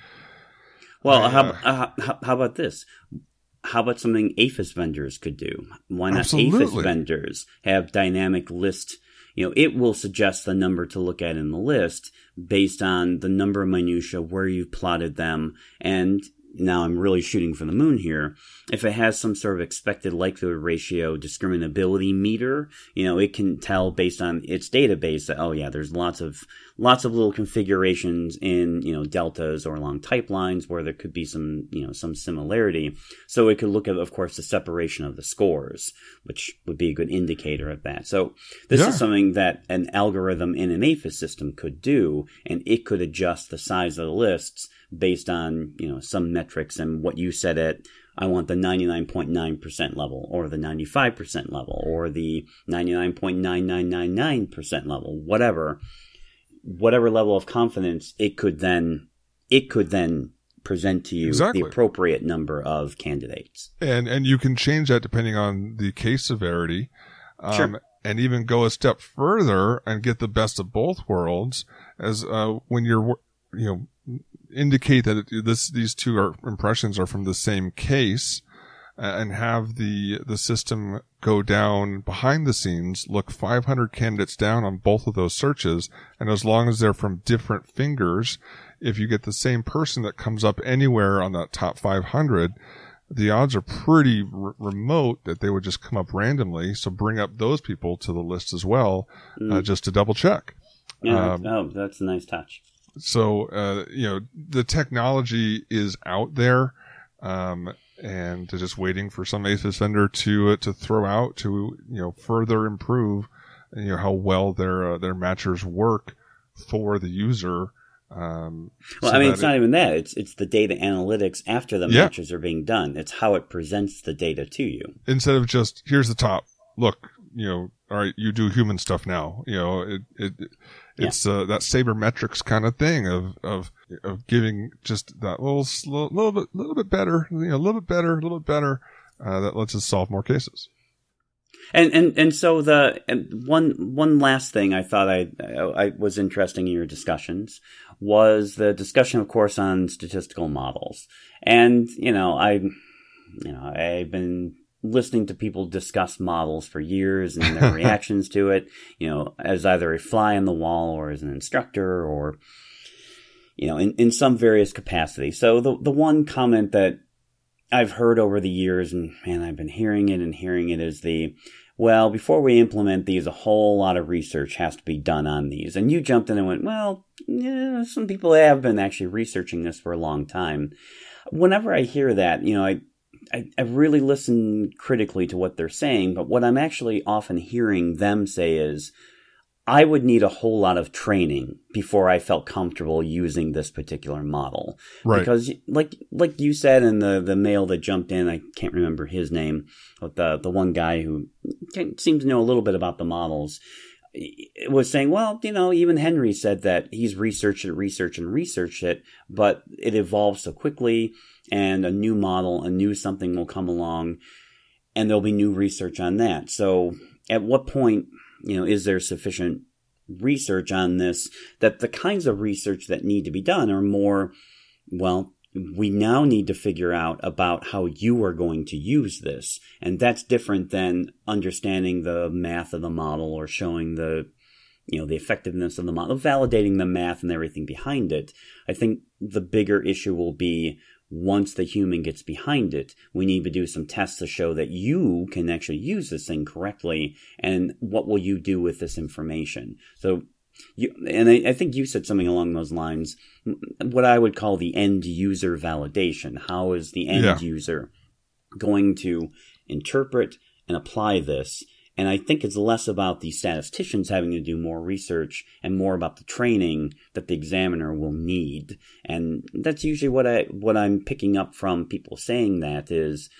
well, I, how, uh, how how about this? How about something AFIS vendors could do? Why not absolutely. AFIS vendors have dynamic list? You know, it will suggest the number to look at in the list based on the number of minutia where you've plotted them. And now I'm really shooting for the moon here. If it has some sort of expected likelihood ratio discriminability meter, you know, it can tell based on its database that, oh yeah, there's lots of lots of little configurations in, you know, deltas or along type lines where there could be some, you know, some similarity. So it could look at, of course, the separation of the scores, which would be a good indicator of that. So this yeah. is something that an algorithm in an AFIS system could do, and it could adjust the size of the lists based on, you know, some metrics and what you said at, I want the ninety-nine point nine percent level or the ninety-five percent level or the ninety-nine point nine nine nine nine percent level, whatever, whatever level of confidence it could then, it could then present to you exactly. the appropriate number of candidates. And, and you can change that depending on the case severity, um, sure. and even go a step further and get the best of both worlds as, uh, when you're, you know, indicate that it, this these two are, impressions are from the same case, uh, and have the the system go down behind the scenes, look five hundred candidates down on both of those searches, and as long as they're from different fingers, if you get the same person that comes up anywhere on that top five hundred, the odds are pretty r- remote that they would just come up randomly, so bring up those people to the list as well, mm. uh, just to double check. Yeah, um, oh, that's a nice touch. So, uh, you know, the technology is out there, um, and just waiting for some AFIS vendor to, uh, to throw out to, you know, further improve, you know, how well their, uh, their matchers work for the user. Um, well, so I mean, it's it, not even that. It's, it's the data analytics after the yeah. matches are being done. It's how it presents the data to you. Instead of just, here's the top, look, you know, all right, you do human stuff now, you know, it, it, it It's yeah. uh, that sabermetrics kind of thing of, of, of giving just that little, little, little bit, little bit better, you know, a little bit better, a little bit better, uh, that lets us solve more cases. And, and, and so the and one, one last thing I thought I, I was interesting in your discussions was the discussion, of course, on statistical models. And, you know, I, you know, I've been listening to people discuss models for years and their reactions to it, you know, as either a fly on the wall or as an instructor or, you know, in, in some various capacity. So the the one comment that I've heard over the years, and man, I've been hearing it and hearing it, is the, well, before we implement these, a whole lot of research has to be done on these. And you jumped in and went, well, yeah, some people have been actually researching this for a long time. Whenever I hear that, you know, I, I, I really listen critically to what they're saying, but what I'm actually often hearing them say is, I would need a whole lot of training before I felt comfortable using this particular model. Right. Because like like you said in the, the mail that jumped in, I can't remember his name, but the, the one guy who can, seems to know a little bit about the models was saying, well, you know, even Henry said that he's researched it, researched and researched it, but it evolves so quickly. And a new model, a new something will come along. and there'll be new research on that. So at what point, you know, is there sufficient research on this, that the kinds of research that need to be done are more, well, we now need to figure out about how you are going to use this. And that's different than understanding the math of the model or showing the, you know, the effectiveness of the model, validating the math and everything behind it. I think the bigger issue will be once the human gets behind it, we need to do some tests to show that you can actually use this thing correctly. And what will you do with this information? So you, and I, I think you said something along those lines, what I would call the end user validation. How is the end yeah. user going to interpret and apply this? And I think it's less about the statisticians having to do more research and more about the training that the examiner will need. And that's usually what I what I'm picking up from people saying that is,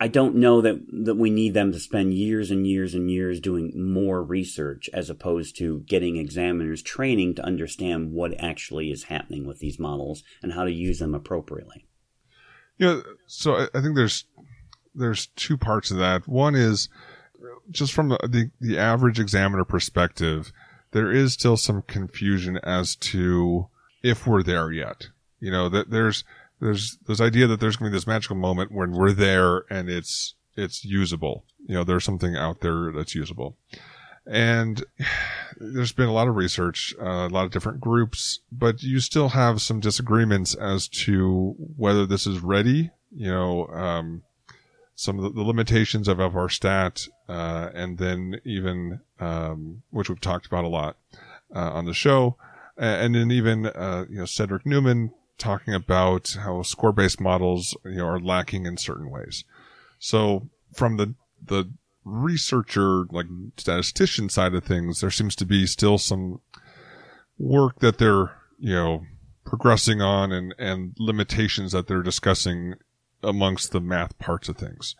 I don't know that, that we need them to spend years and years and years doing more research as opposed to getting examiners training to understand what actually is happening with these models and how to use them appropriately. Yeah, so I, I think there's... There's two parts of that. One is just from the, the, the average examiner perspective, there is still some confusion as to if we're there yet. You know, that there's there's this idea that there's going to be this magical moment when we're there and it's it's usable. You know, there's something out there that's usable. And there's been a lot of research, uh, a lot of different groups, but you still have some disagreements as to whether this is ready. You know, um some of the limitations of F R stat, uh, and then even, um, which we've talked about a lot, uh, on the show. And then even, uh, you know, Cedric Newman talking about how score-based models, you know, are lacking in certain ways. So from the, the researcher, like statistician side of things, there seems to be still some work that they're, you know, progressing on and, and limitations that they're discussing amongst the math parts of things.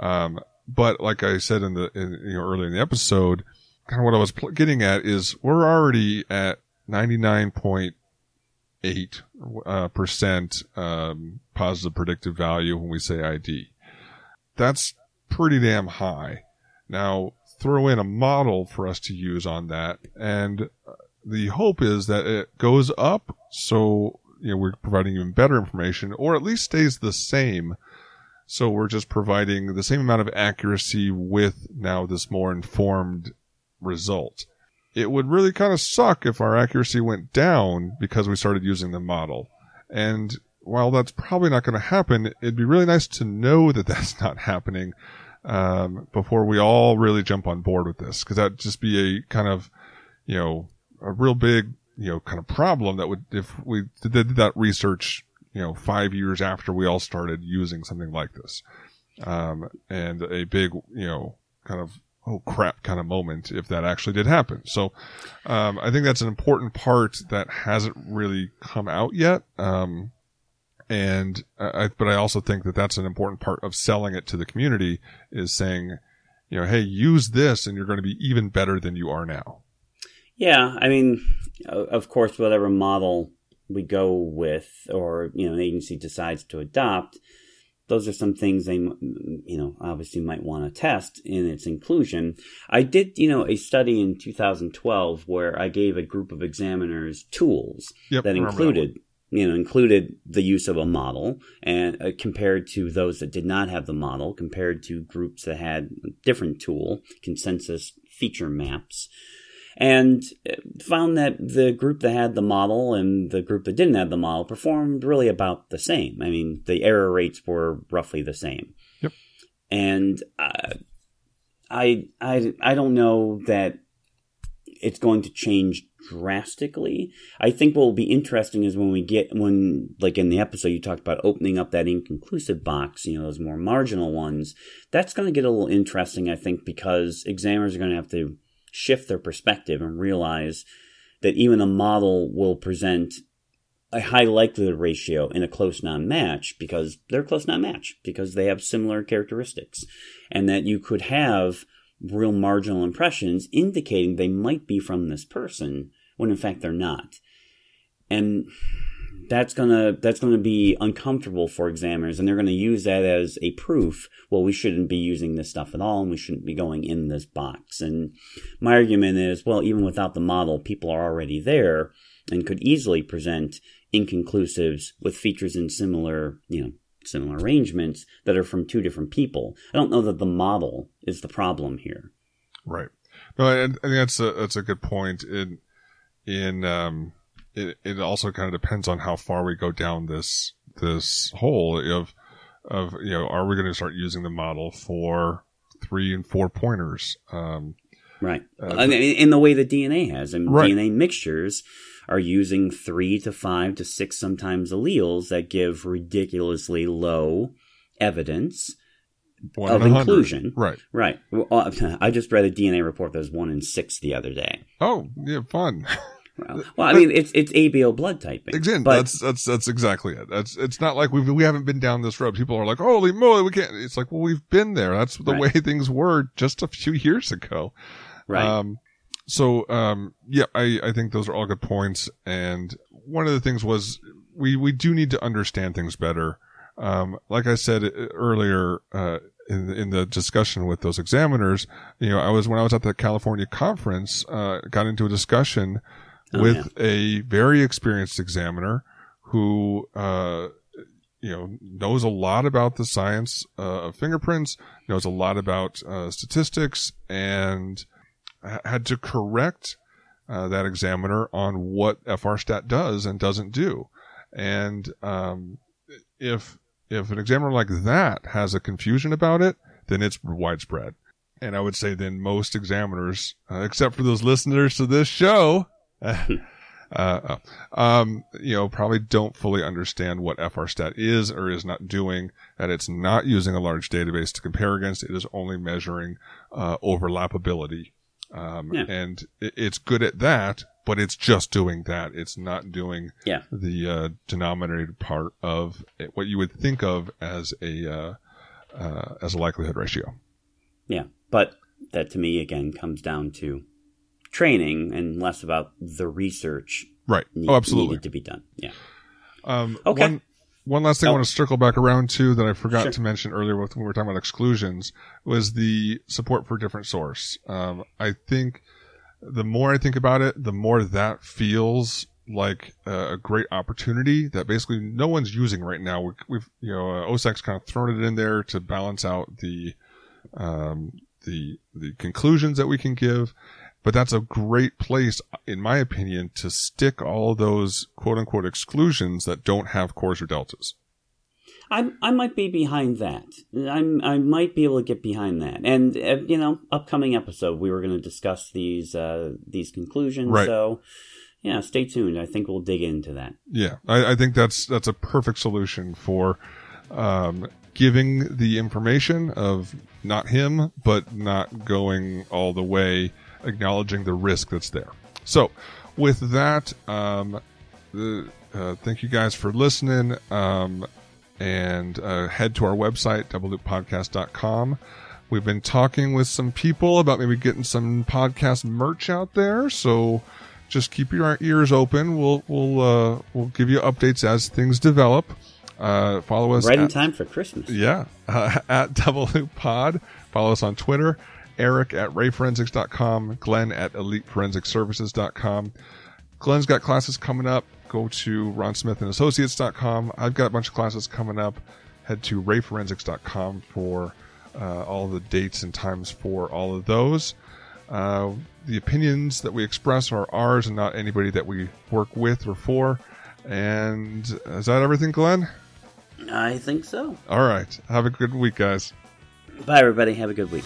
Um, but like I said in the, in, you know, earlier in the episode, kind of what I was pl- getting at is we're already at ninety-nine point eight uh, percent, um, positive predictive value when we say I D. That's pretty damn high. Now throw in a model for us to use on that. And the hope is that it goes up. So, you know, we're providing even better information, or at least stays the same. So we're just providing the same amount of accuracy with now this more informed result. It would really kind of suck if our accuracy went down because we started using the model. And while that's probably not going to happen, it'd be really nice to know that that's not happening um, before we all really jump on board with this, because that'd just be a kind of, you know, a real big, you know, kind of problem that would, if we did that research, you know, five years after we all started using something like this. Um, and a big, you know, kind of, oh crap kind of moment if that actually did happen. So, um, I think that's an important part that hasn't really come out yet. Um, and I, but I also think that that's an important part of selling it to the community is saying, you know, hey, use this and you're going to be even better than you are now. Yeah, I mean, of course, whatever model we go with or, you know, an agency decides to adopt, those are some things they, you know, obviously might want to test in its inclusion. I did, you know, a study in two thousand twelve where I gave a group of examiners tools yep, that included, that you know, included the use of a model and uh, compared to those that did not have the model, compared to groups that had a different tool, consensus feature maps. And found that the group that had the model and the group that didn't have the model performed really about the same. I mean, the error rates were roughly the same. Yep. And uh, I, I, I don't know that it's going to change drastically. I think what will be interesting is when we get, when, like in the episode, you talked about opening up that inconclusive box, you know, those more marginal ones. That's going to get a little interesting, I think, because examiners are going to have to shift their perspective and realize that even a model will present a high likelihood ratio in a close non-match because they're close non-match because they have similar characteristics, and that you could have real marginal impressions indicating they might be from this person when in fact they're not. And that's gonna that's gonna be uncomfortable for examiners, and they're gonna use that as a proof. Well, we shouldn't be using this stuff at all, and we shouldn't be going in this box. And my argument is, well, even without the model, people are already there and could easily present inconclusives with features in similar, you know, similar arrangements that are from two different people. I don't know that the model is the problem here. Right. No, I, I think that's a that's a good point. In in um, it it also kind of depends on how far we go down this this hole of of you know, are we going to start using the model for three and four pointers? Um, right. Uh, I mean, in the way that D N A has, and right. D N A mixtures are using three to five to six sometimes alleles that give ridiculously low evidence one of inclusion. Right. Right. I just read a D N A report that was one in six the other day. Oh, yeah, fun. Well, well I mean, it's it's A B O blood typing. Exactly. That's that's that's exactly it. That's it's not like we we haven't been down this road. People are like, holy moly, we can't. It's like, well, we've been there. That's the right. way things were just a few years ago. Right. Um, So, um, yeah, I, I think those are all good points. And one of the things was we, we do need to understand things better. Um, like I said earlier, uh, in, in the discussion with those examiners, you know, I was, when I was at the California conference, uh, got into a discussion oh, with yeah. a very experienced examiner who, uh, you know, knows a lot about the science uh, of fingerprints, knows a lot about, uh, statistics, and had to correct uh, that examiner on what F R stat does and doesn't do. And um, if if an examiner like that has a confusion about it, then it's widespread. And I would say then most examiners, uh, except for those listeners to this show, uh, uh, um, you know, probably don't fully understand what F R stat is or is not doing, that it's not using a large database to compare against. It is only measuring uh, overlappability. Um, yeah. And it's good at that, but it's just doing that. It's not doing yeah. the uh, denominator part of it, what you would think of as a uh, uh, as a likelihood ratio. Yeah, but that to me again comes down to training and less about the research. Right. Need, oh, absolutely. Needed to be done. Yeah. Um, okay. One, one last thing oh. I want to circle back around to that I forgot sure. to mention earlier when we were talking about exclusions was the support for different source. Um, I think the more I think about it, the more that feels like a great opportunity that basically no one's using right now. We, we've, you know, uh, O S A C's kind of thrown it in there to balance out the, um, the, the conclusions that we can give. But that's a great place, in my opinion, to stick all those quote-unquote exclusions that don't have cores or deltas. I I might be behind that. I'm I might be able to get behind that. And uh, you know, upcoming episode we were going to discuss these uh, these conclusions. Right. So yeah, stay tuned. I think we'll dig into that. Yeah, I, I think that's that's a perfect solution for um, giving the information of not him, but not going all the way. Acknowledging the risk that's there. So with that, um, the, uh, thank you guys for listening, um, and uh, head to our website, double loop podcast dot com. We've been talking with some people about maybe getting some podcast merch out there, so just keep your ears open. We'll we'll uh, we'll give you updates as things develop. Uh, follow us right in at, time for Christmas. Yeah, uh, at Double Loop Pod. Follow us on Twitter. Eric at ray forensics dot com, Glenn at elite forensic services dot com. Glenn's got classes coming up. Go to ron smith and associates dot com. I've got a bunch of classes coming up. Head to ray forensics dot com for uh, all the dates and times for all of those. Uh, the opinions that we express are ours and not anybody that we work with or for. And is that everything, Glenn? I think so. All right. Have a good week, guys. Bye, everybody. Have a good week.